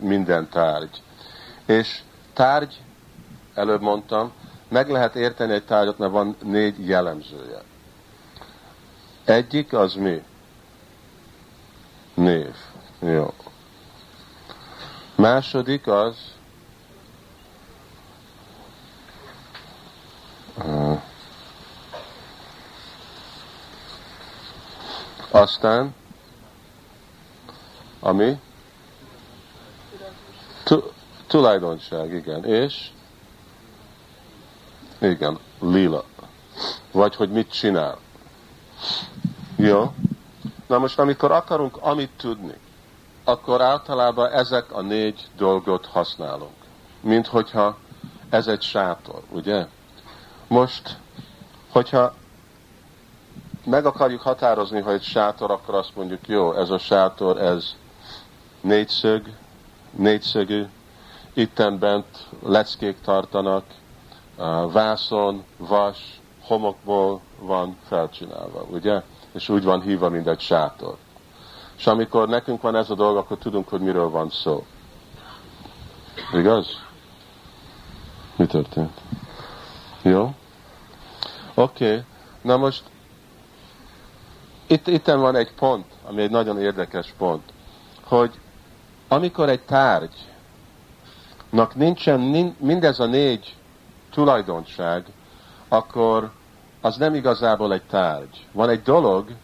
minden tárgy. És tárgy, előbb mondtam, meg lehet érteni egy tárgyat, mert van 4 jellemzője. Egyik az mi? Név. Jó. Második az aztán ami? Tulajdonság, igen. És? Igen, lila. Vagy hogy mit csinál. Jó? Na most, amikor akarunk amit tudni, akkor általában ezek a 4 dolgot használunk. Mint hogyha ez egy sátor, ugye? Most, hogyha meg akarjuk határozni, hogy egy sátor, akkor azt mondjuk, jó, ez a sátor, ez négyszögű, itten bent leckék tartanak, vászon, vas, homokból van felcsinálva, ugye? És úgy van hívva, mint egy sátor. És amikor nekünk van ez a dolog, akkor tudunk, hogy miről van szó. Igaz? Mi történt? Jó? Oké. Na most itten van egy pont, ami egy nagyon érdekes pont, hogy amikor egy tárgynak nincsen mindez a négy tulajdonság, akkor az nem igazából egy tárgy. Van egy dolog,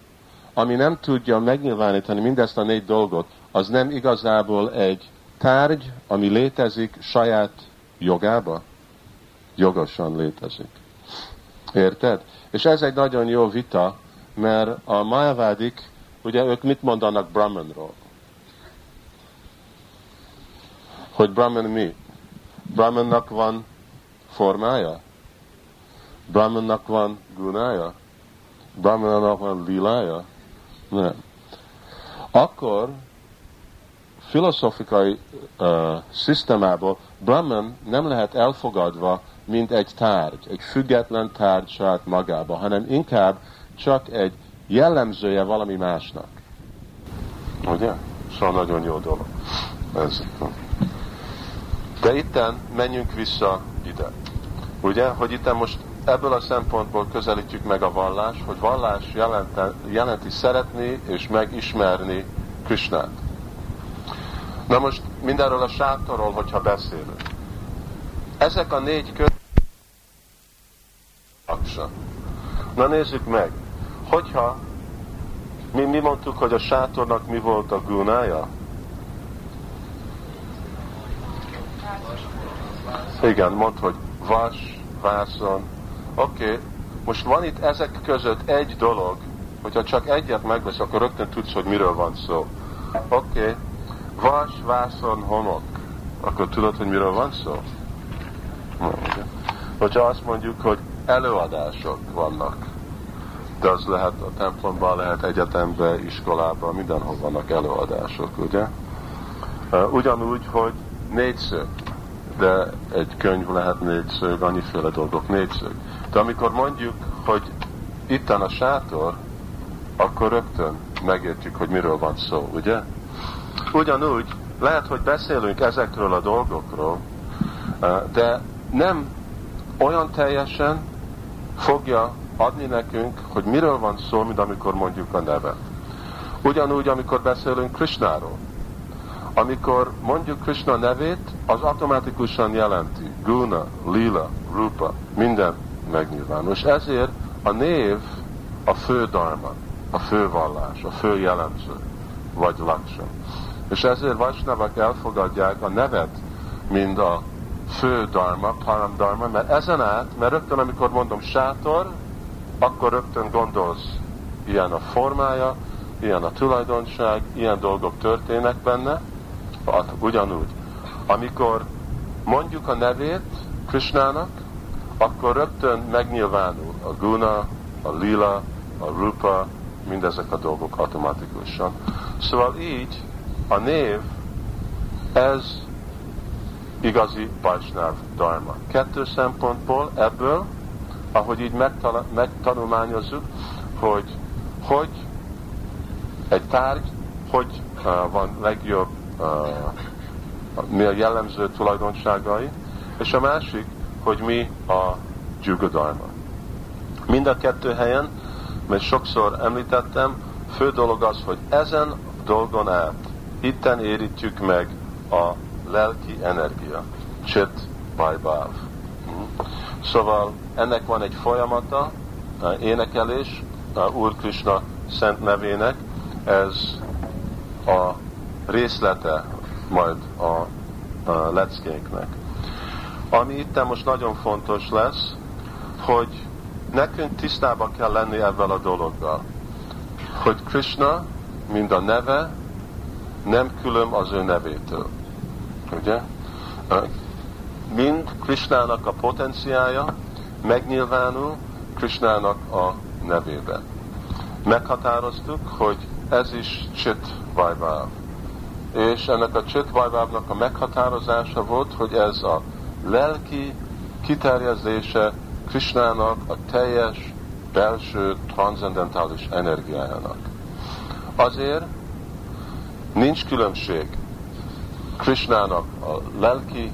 ami nem tudja megnyilvánítani mindezt a négy dolgot, az nem igazából egy tárgy, ami létezik saját jogába. Jogosan létezik. Érted? És ez egy nagyon jó vita, mert a májávádik, ugye ők mit mondanak Brahmanról? Hogy Brahman mi? Brahmannak van formája? Brahmannak van gunája? Brahmannak van lilája? Nem. Akkor filozófikai szisztémából Brahman nem lehet elfogadva, mint egy tárgy, egy független tárgy saját magába, hanem inkább csak egy jellemzője valami másnak. Ugye? Szóval nagyon jó dolog. Ez. De itten menjünk vissza ide. Ugye? Hogy itten most ebből a szempontból közelítjük meg a vallás, hogy vallás jelenti szeretni és megismerni Krishnát. Na most mindenről a sátorról, hogyha beszélünk. Ezek a négy aksa. Na nézzük meg, hogyha mi mondtuk, hogy a sátornak mi volt a gunája? Igen, mondd, hogy vas, vászon. Oké. Most van itt ezek között egy dolog, hogyha csak egyet megvesz, akkor rögtön tudsz, hogy miről van szó. Oké. Vas, vászon, homok. Akkor tudod, hogy miről van szó? Hogyha azt mondjuk, hogy előadások vannak, de az lehet a templomban, lehet egyetemben, iskolában, mindenhol vannak előadások, ugye? Ugyanúgy, hogy négyszög, de egy könyv lehet négyszög, annyiféle dolgok négyszög. De amikor mondjuk, hogy itten a sátor, akkor rögtön megértjük, hogy miről van szó, ugye? Ugyanúgy, lehet, hogy beszélünk ezekről a dolgokról, de nem olyan teljesen fogja adni nekünk, hogy miről van szó, mint amikor mondjuk a nevet. Ugyanúgy, amikor beszélünk Krishnáról. Amikor mondjuk Krishna nevét, az automatikusan jelenti guna, lila, rupa, minden megnyilvánul. És ezért a név a fő dharma, a fő vallás, a fő jellemző, vagy laksa. És ezért vaisnavak elfogadják a nevet, mint a fő dharma, param dharma, mert ezen át, mert rögtön amikor mondom sátor, akkor rögtön gondolsz, ilyen a formája, ilyen a tulajdonság, ilyen dolgok történnek benne, ugyanúgy. Amikor mondjuk a nevét Krishnának, akkor rögtön megnyilvánul a guna, a lila, a rupa, mindezek a dolgok automatikusan. Szóval így a név, ez igazi Vaisnava dharma. Kettő szempontból ebből, ahogy így megtanulmányozzuk, hogy egy tárgy, hogy van legjobb, mi a jellemző tulajdonságai, és a másik, hogy mi a juga dharma. Mind a kettő helyen, mert sokszor említettem, fő dolog az, hogy ezen dolgon át, itten érítjük meg a lelki energia. Csit, bajbáv. Szóval ennek van egy folyamata, énekelés, Úr Krishna szent nevének, ez a részlete majd a leckénknek. Ami itt most nagyon fontos lesz, hogy nekünk tisztában kell lenni ezzel a dologgal. Hogy Krishna, mint a neve, nem külön az ő nevétől. Ugye? Mind Krishnának a potenciája megnyilvánul Krishnának a nevében. Meghatároztuk, hogy ez is Chit Vaibhav. És ennek a Chit Vaibhavnak a meghatározása volt, hogy ez a lelki kiterjesztése Krisnának a teljes belső transzendentális energiájának. Azért nincs különbség Krisnának a lelki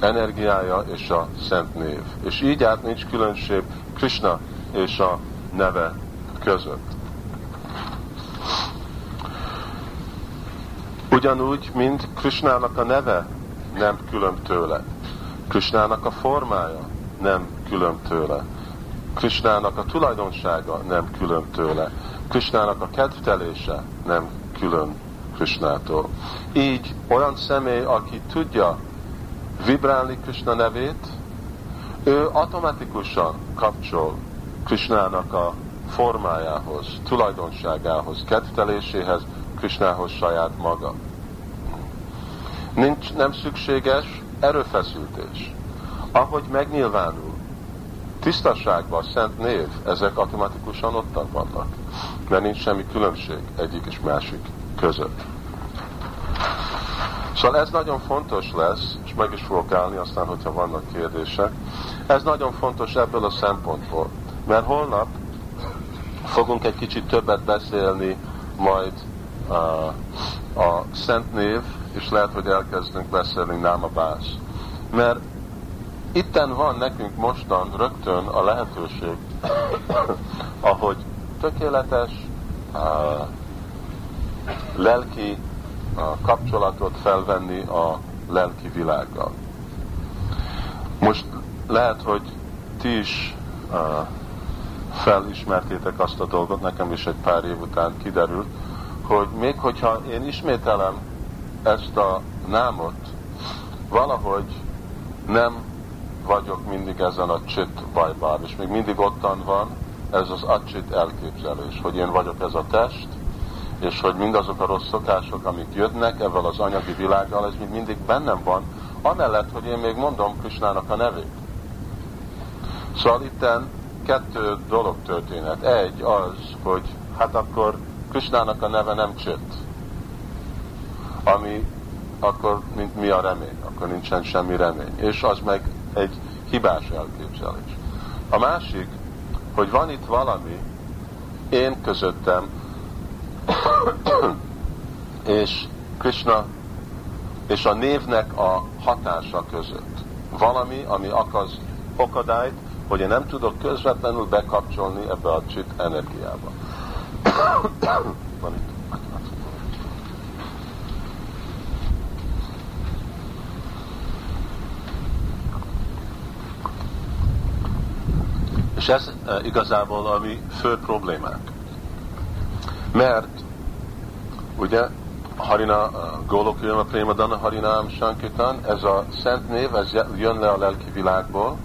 energiája és a szent név. És így át nincs különbség Krishna és a neve között. Ugyanúgy, mint Krishnának a neve nem külön tőle. Krishnának a formája nem külön tőle. Krishnának a tulajdonsága nem külön tőle. Krishnának a kedvtelése nem külön Krishnától. Így olyan személy, aki tudja vibrálni Krishna nevét, ő automatikusan kapcsol Krishnának a formájához, tulajdonságához, kedvteléséhez, Krishnához saját maga. Nem szükséges erőfeszültés. Ahogy megnyilvánul tisztaságban a szent név, ezek automatikusan ottan vannak, mert nincs semmi különbség egyik és másik között. Szóval ez nagyon fontos lesz, és meg is fogok állni aztán, hogyha vannak kérdések. Ez nagyon fontos ebből a szempontból, mert holnap fogunk egy kicsit többet beszélni majd a szent név, és lehet, hogy elkezdünk beszélni námabász. Mert itten van nekünk mostan rögtön a lehetőség, ahogy tökéletes lelki kapcsolatot felvenni a lelki világgal. Most lehet, hogy ti is felismertétek azt a dolgot, nekem is egy pár év után kiderült, hogy még hogyha én ismételem ezt a námot, valahogy nem vagyok mindig ezen a csit bajban, és még mindig ottan van ez az acsit elképzelés, hogy én vagyok ez a test, és hogy mindazok a rossz szokások, amik jönnek ebből az anyagi világgal, ez még mindig bennem van, amellett, hogy én még mondom Krishnának a nevét. Szóval itten kettő dolog történhet. Egy az, hogy hát akkor Krishnának a neve nem csönt. Ami akkor, mint mi a remény, akkor nincsen semmi remény. És az meg egy hibás elképzelés. A másik, hogy van itt valami én közöttem, és Krishna és a névnek a hatása között. Valami, ami akaszt akadályt, hogy én nem tudok közvetlenül bekapcsolni ebbe a csit energiába. És ez igazából a mi fő problémánk. Mert ugye Harina Gólokülma Prémadana Harinám Sankirtan, ez a szent név, ez jön le a lelki világból,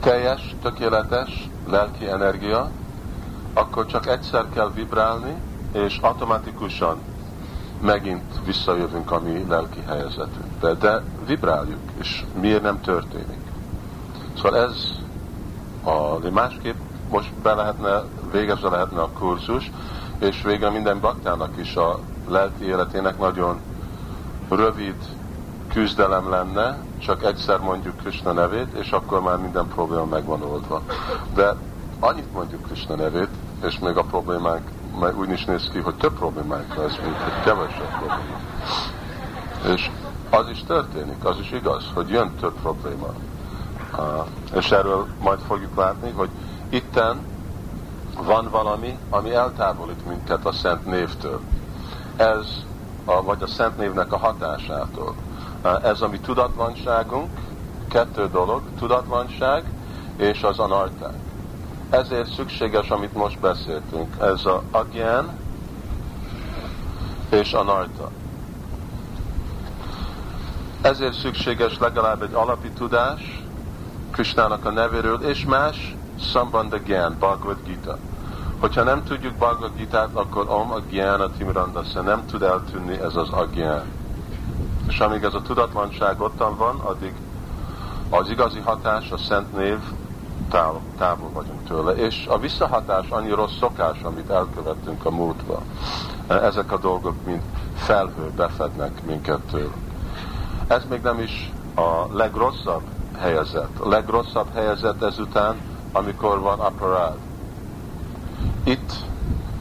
teljes, tökéletes lelki energia, akkor csak egyszer kell vibrálni, és automatikusan megint visszajövünk a mi lelki helyzetünkbe. De vibráljuk, és miért nem történik. Szóval ez a másképp most végezve lehetne a kurzus, és végre minden baktának is a lelki életének nagyon rövid küzdelem lenne, csak egyszer mondjuk Krishna nevét, és akkor már minden probléma megvan oldva. De annyit mondjuk Krishna nevét, és még a problémánk majd úgy is néz ki, hogy több problémánk lesz, mint egy kevesebb probléma. És az is történik, az is igaz, hogy jön több probléma. És erről majd fogjuk látni, hogy itten van valami, ami eltávolít minket a szent névtől. Ez, vagy a szent névnek a hatásától. Ez a mi tudatlanságunk, kettő dolog, tudatlanság és az anartánk. Ezért szükséges, amit most beszéltünk, ez a agyen és a narta. Ezért szükséges legalább egy alapi tudás Krishnának a nevéről, és más Sambandha Gyan, Bhagavad Gita. Hogyha nem tudjuk Bhagavad Gitát, akkor Om Agyana Timrandasya, nem tud eltűnni ez az agyán. És amíg ez a tudatlanság ottan van, addig az igazi hatás, a szent név, távol vagyunk tőle. És a visszahatás annyi rossz szokás, amit elkövettünk a múltba. Ezek a dolgok mind felhő befednek minket tőle. Ez még nem is a legrosszabb helyzet. A legrosszabb helyzet ezután, amikor van aparád. Itt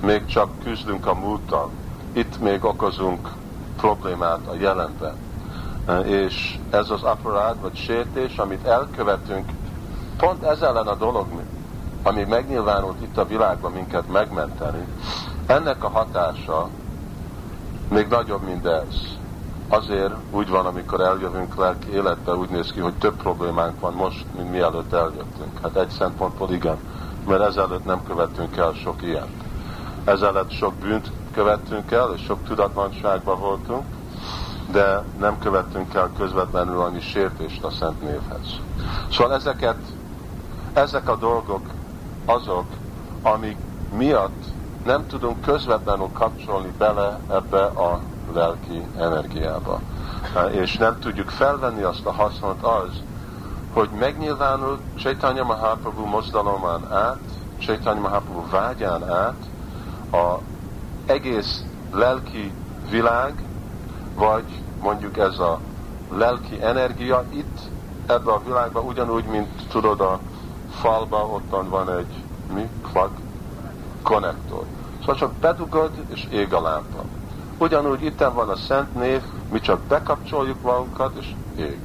még csak küzdünk a múltan. Itt még okozunk problémát a jelenben. És ez az aparád, vagy sértés, amit elkövetünk, pont ez ellen a dolog, ami megnyilvánult itt a világban minket megmenteni, ennek a hatása még nagyobb, mint ez. Azért úgy van, amikor eljövünk lelki életbe, úgy néz ki, hogy több problémánk van most, mint mielőtt eljöttünk. Hát egy szempontból igen, mert ezelőtt nem követtünk el sok ilyet. Ezelőtt sok bűnt követtünk el, és sok tudatlanságban voltunk, de nem követtünk el közvetlenül annyi sértést a Szent Névhez. Szóval ezek a dolgok azok, amik miatt nem tudunk közvetlenül kapcsolni bele ebbe a lelki energiába. És nem tudjuk felvenni azt a hasznot az, hogy megnyilvánul Chaitanya Mahaprabhu mozdalomán át, Chaitanya Mahaprabhu vágyán át az egész lelki világ, vagy mondjuk ez a lelki energia itt, ebbe a világban ugyanúgy, mint tudod a falba, ottan van egy konnektor. Szóval csak bedugod és ég a lámpa. Ugyanúgy itten van a Szent Név, mi csak bekapcsoljuk magunkat és ég.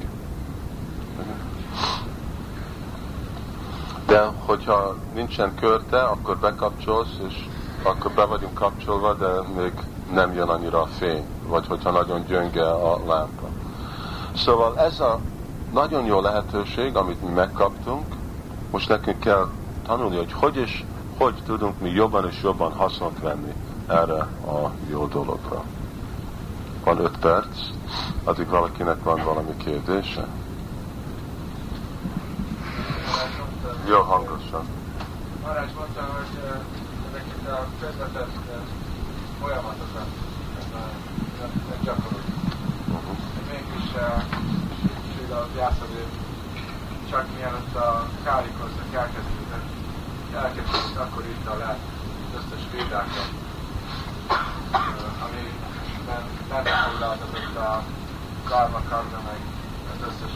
De hogyha nincsen körte, akkor bekapcsolsz és akkor be vagyunk kapcsolva, de még nem jön annyira a fény, vagy hogyha nagyon gyönge a lámpa. Szóval ez a nagyon jó lehetőség, amit mi megkaptunk, most nekünk kell tanulni, hogy tudunk mi jobban és jobban hasznot venni erre a jó dologra. Van 5 perc, addig valakinek van valami kérdése? Jó hangosan. Marács mondta, hogy ezek itt a közvetett folyamatosan nem gyakorol. Mégis szükség a gyászadő csak mielőtt a kárikoznak elkezdődött, akkor írta le az összes védákat, amiben megfoglaltatott a karma, meg az összes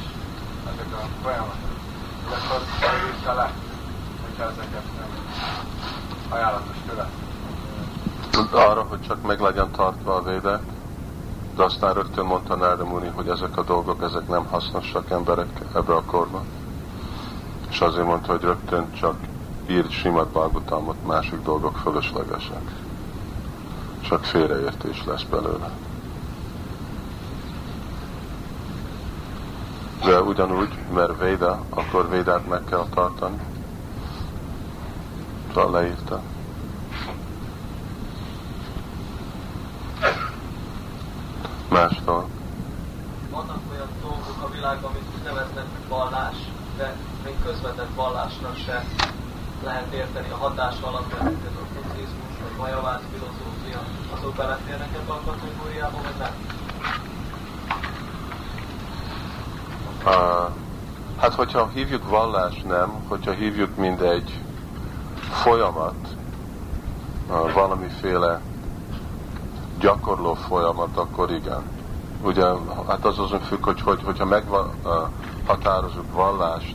ezek a folyamatok. De akkor írta le, hogyha ezeket nem ajánlatos követni. Arra, hogy csak meg legyen tartva a védek, de aztán rögtön mondta Nelda Muni, hogy ezek a dolgok, ezek nem hasznosak emberek ebbe a korban. És azért mondta, hogy rögtön csak írd Shrimad Bhagavatamot, másik dolgok fölöslegesek. Csak félreértés lesz belőle. De ugyanúgy, mert véda, akkor védát meg kell tartani. Szóval leírta. Mástól. Vannak olyan dolgok a világban, amit neveznek vallás, de még közvetett vallásnak se lehet érteni a hatás alapján, mint az okkultizmus, vagy majavász filozófia, azok beleférnek ebben a kategóriában, vagy nem? Hát, hogyha hívjuk vallás, nem, hogyha hívjuk mindegy folyamat, valamiféle gyakorló folyamat, akkor igen. Ugye, hát azon függ, hogyha meghatározunk vallást,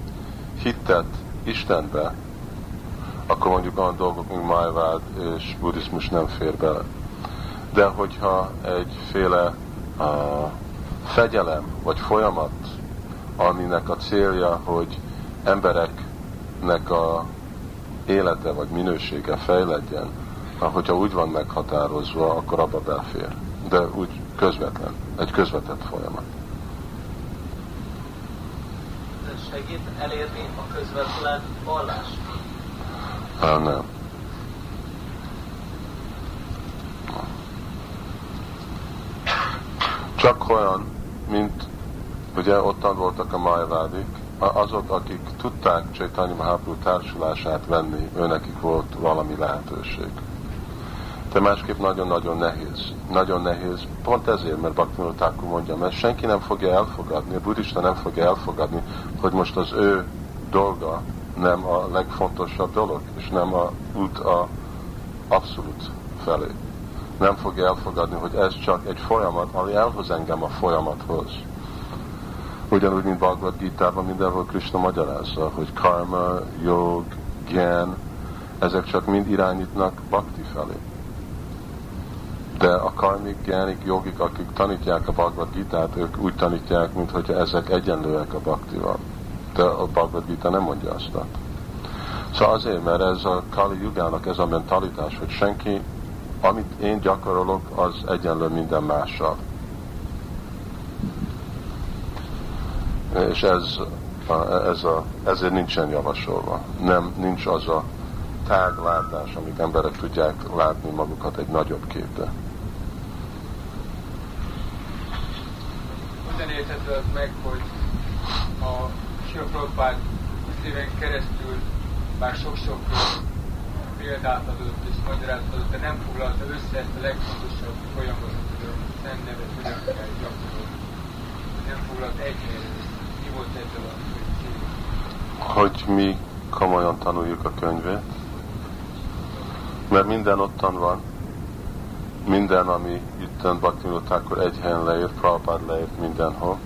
hittet Istenbe, akkor mondjuk olyan dolgok, mint májvád és buddhizmus nem fér bele. De hogyha egyféle fegyelem vagy folyamat, aminek a célja, hogy embereknek a élete vagy minősége fejledjen, hogyha úgy van meghatározva, akkor abba belefér. De úgy közvetlen, egy közvetett folyamat. Segít elérni a közvetlen vallást? Nem. Csak olyan, mint ugye ottan voltak a májavádik, azok, akik tudták Chaitanya Mahaprabhu társulását venni, őnekik volt valami lehetőség. De másképp nagyon-nagyon nehéz. Nagyon nehéz, pont ezért, mert Bhaktivinoda Thakur mondja, mert senki nem fogja elfogadni, a buddhista nem fogja elfogadni, hogy most az ő dolga nem a legfontosabb dolog, és nem a út a abszolút felé. Nem fogja elfogadni, hogy ez csak egy folyamat, ami elhoz engem a folyamathoz. ugyanúgy, mint Bhagavad Gitában mindenhol Krishna magyarázza, hogy karma, jog, gyan, ezek csak mind irányítnak bhakti felé. De a karmik, gyánik, jogik, akik tanítják a Bhagavad Gitát, ők úgy tanítják, mintha ezek egyenlőek a bhaktival. De a Bhagavad Gita nem mondja azt. Szóval azért, mert ez a Kali Yugának ez a mentalitás, hogy senki, amit én gyakorolok, az egyenlő minden mással. És ezért nincsen javasolva. Nem, nincs az a táglátás, amik emberek tudják látni magukat egy nagyobb képbe. Hogyan érthető meg, hogy a Silo Prabhupád 20 éven keresztül már sok-sok példát adott és magyarázatot adott, de nem foglalta össze ezt a legfontosabb folyamatot, hogy a Szent nevet hogyan kell gyakorolni. Nem foglalt egy helyet. Mi volt ezzel a hogy mi komolyan tanuljuk a könyvét, mert minden ottan van, minden, ami itt Bhaktivinoda Thakur egy helyen leírt, Prabhupád leírt mindenhol.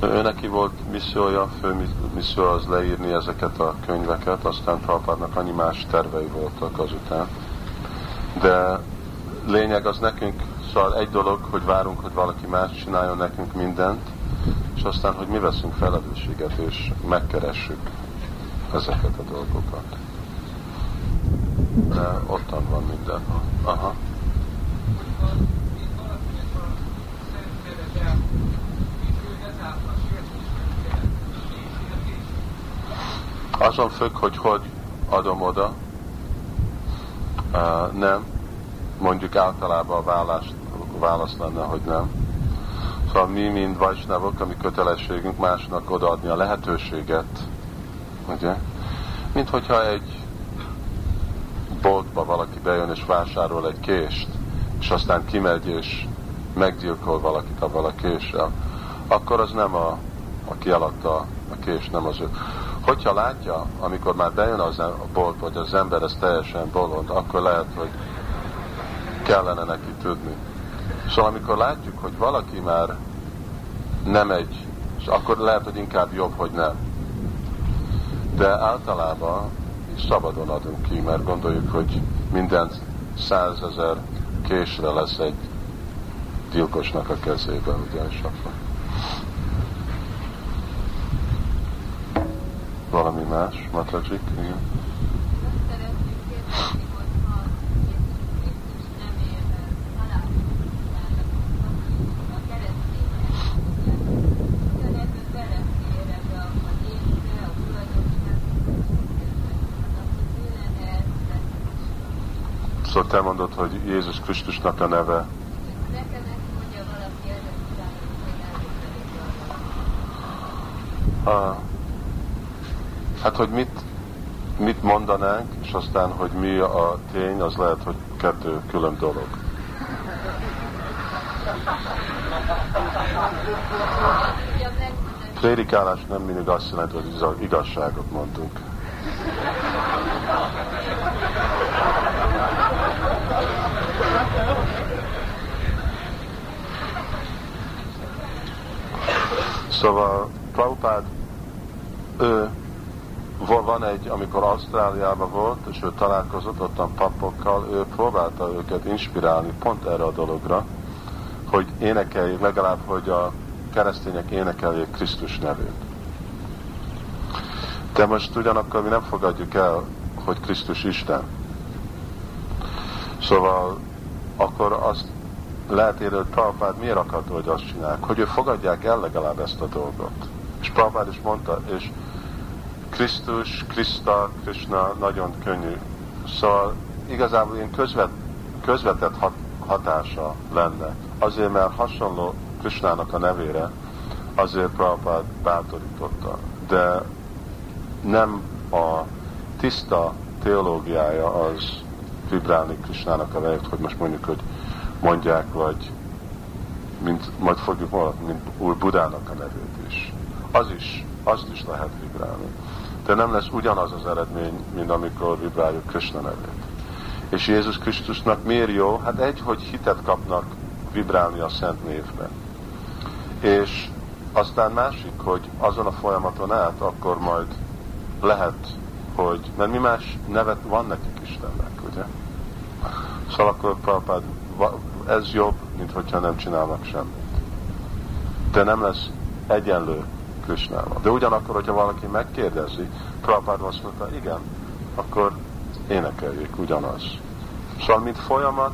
Ő neki volt missziója, fő misszió az leírni ezeket a könyveket, aztán Prabhupádnak annyi más tervei voltak azután. De lényeg az nekünk, szóval egy dolog, hogy várunk, hogy valaki más csináljon nekünk mindent, és aztán, hogy mi veszünk felelősséget, és megkeressük ezeket a dolgokat. De ottan van minden. Aha. Azon függ, hogy adom oda. Nem. Mondjuk általában a válasz lenne, hogy nem. Szóval mi, mint vajsnavok, ami kötelességünk másnak odaadni a lehetőséget, ugye? Mint hogyha egy boltba valaki bejön és vásárol egy kést, és aztán kimegy és meggyilkol valakit avval a késsel, akkor az nem a, aki eladta a kést, nem az ő. Hogyha látja, amikor már bejön az a boltba, hogy az ember ez teljesen bolond, akkor lehet, hogy kellene neki tudni. Szóval amikor látjuk, hogy valaki már nem egy, és akkor lehet, hogy inkább jobb, hogy nem. De általában szabadon adunk ki, mert gondoljuk, hogy minden 100 000 késre lesz egy gyilkosnak a kezében, ugyanis akkor. Valami más? Matracik? Igen. Szóval te mondod, hogy Jézus Krisztusnak a neve. Nekem ezt mondja valaki előtt. Hát, hogy mit mondanánk, és aztán, hogy mi a tény, az lehet, hogy 2 külön dolog. Prédikálás nem mindig azt jelenti, hogy igazságot mondunk. Szóval Prabhupád, ő van egy, amikor Ausztráliában volt, és ő találkozott ottan papokkal, ő próbálta őket inspirálni pont erre a dologra, hogy énekeljék, legalább, hogy a keresztények énekeljék Krisztus nevét. De most ugyanakkor mi nem fogadjuk el, hogy Krisztus Isten. Szóval akkor azt lehet érni, hogy Prabhupád miért akarta, hogy azt csinálják, hogy ő fogadják el legalább ezt a dolgot. És Prabhupád is mondta, és Krisztus, Krista, Krishna nagyon könnyű. Szóval igazából én közvetett hatása lenne. Azért, mert hasonló Krishnának a nevére, azért Prabhupád bátorította. De nem a tiszta teológiája az vibrálni Krishnának a nevét, hogy most mondjuk, hogy mondják, vagy mint, majd fogjuk mondani, mint Úr Budának a nevét is. Azt is lehet vibrálni. De nem lesz ugyanaz az eredmény, mint amikor vibráljuk Krishna nevét. És Jézus Krisztusnak miért jó? Hát egy, hogy hitet kapnak vibrálni a Szent névben. És Aztán másik, hogy azon a folyamaton át, akkor majd lehet, hogy, mert mi más nevet van nekik Istennek, ugye? Szóval akkor Prabhupád, ez jobb, mint hogyha nem csinálnak semmit. De nem lesz egyenlő Krishnával. De ugyanakkor, hogyha valaki megkérdezi, Prabhupád azt mondta, igen, akkor énekeljék ugyanaz. Szóval mint folyamat,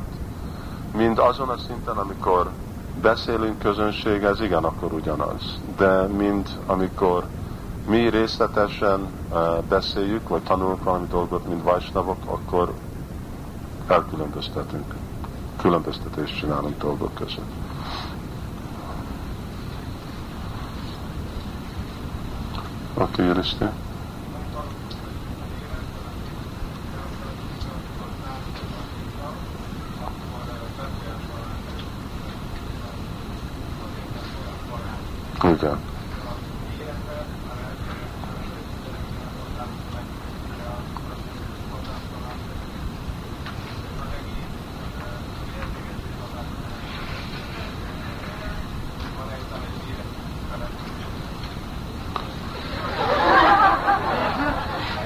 mind azon a szinten, amikor beszélünk közönség, ez igen, akkor ugyanaz. De mind amikor mi részletesen beszéljük, vagy tanulunk valami dolgot, mint vajsnavok, akkor elkülönböztetünk. Különböztetést csinálunk dolgok között. Oké, Jiriszti? Igen.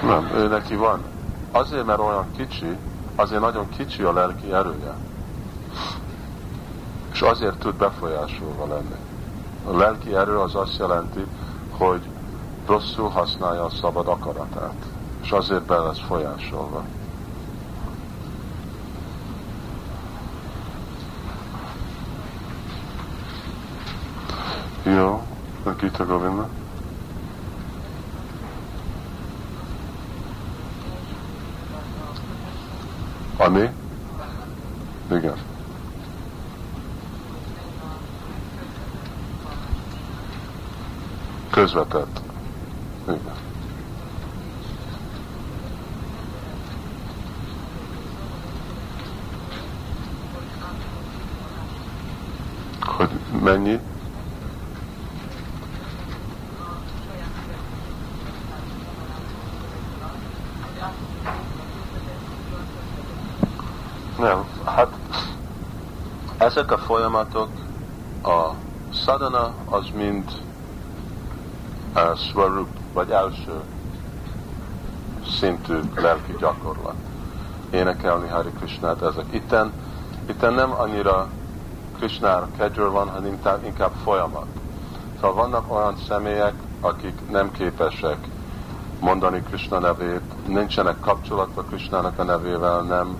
Nem, ő neki van. Azért, mert olyan kicsi, azért nagyon kicsi a lelki erője. És azért tud befolyásolva lenni. A lelki erő az azt jelenti, hogy rosszul használja a szabad akaratát, és azért be lesz folyásolva. Jó, Gita Govinda. Ami? Igen. Közvetett. Igen. Hogy mennyi? Nem, hát ezek a folyamatok, a szadana az mind svarup, vagy első szintű lelki gyakorlat. Énekelni Hari Krishnát, ezek. Itten nem annyira Krishnára kegyről van, hanem inkább folyamat. Szóval vannak olyan személyek, akik nem képesek mondani Krishna nevét, nincsenek kapcsolatban Krishnának a nevével, nem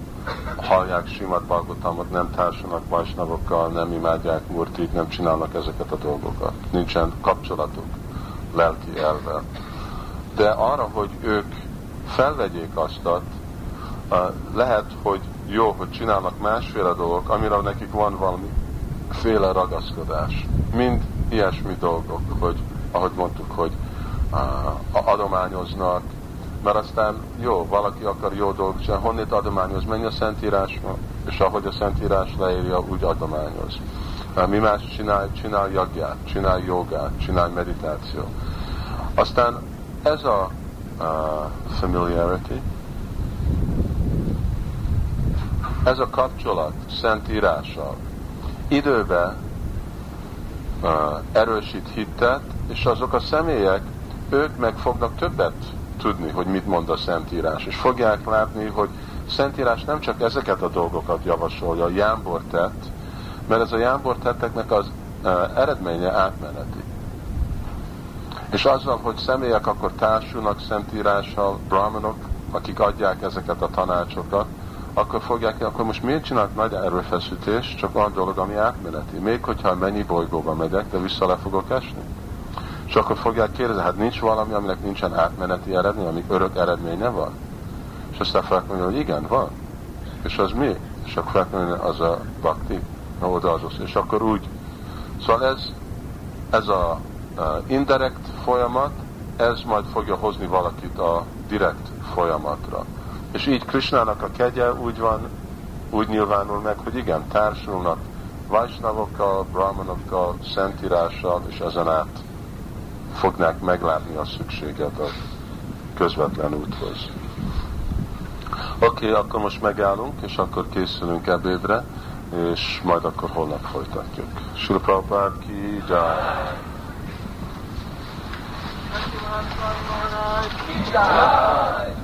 hallják Shrimad Bhagavatamot, nem társulnak vajsnavokkal, nem imádják murtit, nem csinálnak ezeket a dolgokat. Nincsen kapcsolatuk lelki elvvel. De arra, hogy ők felvegyék aztat, lehet, hogy jó, hogy csinálnak másféle dolgok, amire nekik van valamiféle ragaszkodás. Mind ilyesmi dolgok, hogy, ahogy mondtuk, hogy adományoznak, mert aztán jó, valaki akar jó dolgot csinálni, honnét adományoz, menj a Szentírásba, és ahogy a Szentírás leírja, úgy adományoz. Mi más csinál? Csinál jagját, csinál jogát, csinál meditáció. Aztán ez a familiarity, ez a kapcsolat Szentírással időben erősít hittet, és azok a személyek, ők meg fognak többet tudni, hogy mit mond a Szentírás, és fogják látni, hogy Szentírás nem csak ezeket a dolgokat javasolja, a jámbor tett, mert ez a jámbor tetteknek az eredménye átmeneti. És azzal, hogy személyek akkor társulnak Szentírással, brahmanok, akik adják ezeket a tanácsokat, akkor fogják, akkor most miért csinálnak nagy erőfeszítést, csak olyan dolog, ami átmeneti. Még hogyha mennyi bolygóba megyek, de vissza le fogok esni. És akkor fogják kérdezni, hát nincs valami, aminek nincsen átmeneti eredmény, ami örök eredménye van? És aztán felmondja, hogy igen, van. És az mi? És akkor felmondja, az a bhakti. És akkor úgy. Szóval ez a indirekt folyamat, ez majd fogja hozni valakit a direkt folyamatra. És így Krishnának a kegye úgy van, úgy nyilvánul meg, hogy igen, társulnak vajsnavokkal, brahmanokkal, szentírással, és ezen át fognák meglátni a szükséget a közvetlen úthoz. Oké, akkor most megállunk, és akkor készülünk ebédre, és majd akkor holnap folytatjuk. Silo Prabhupád ki, jaj! Sanatan Maharaj ki jai!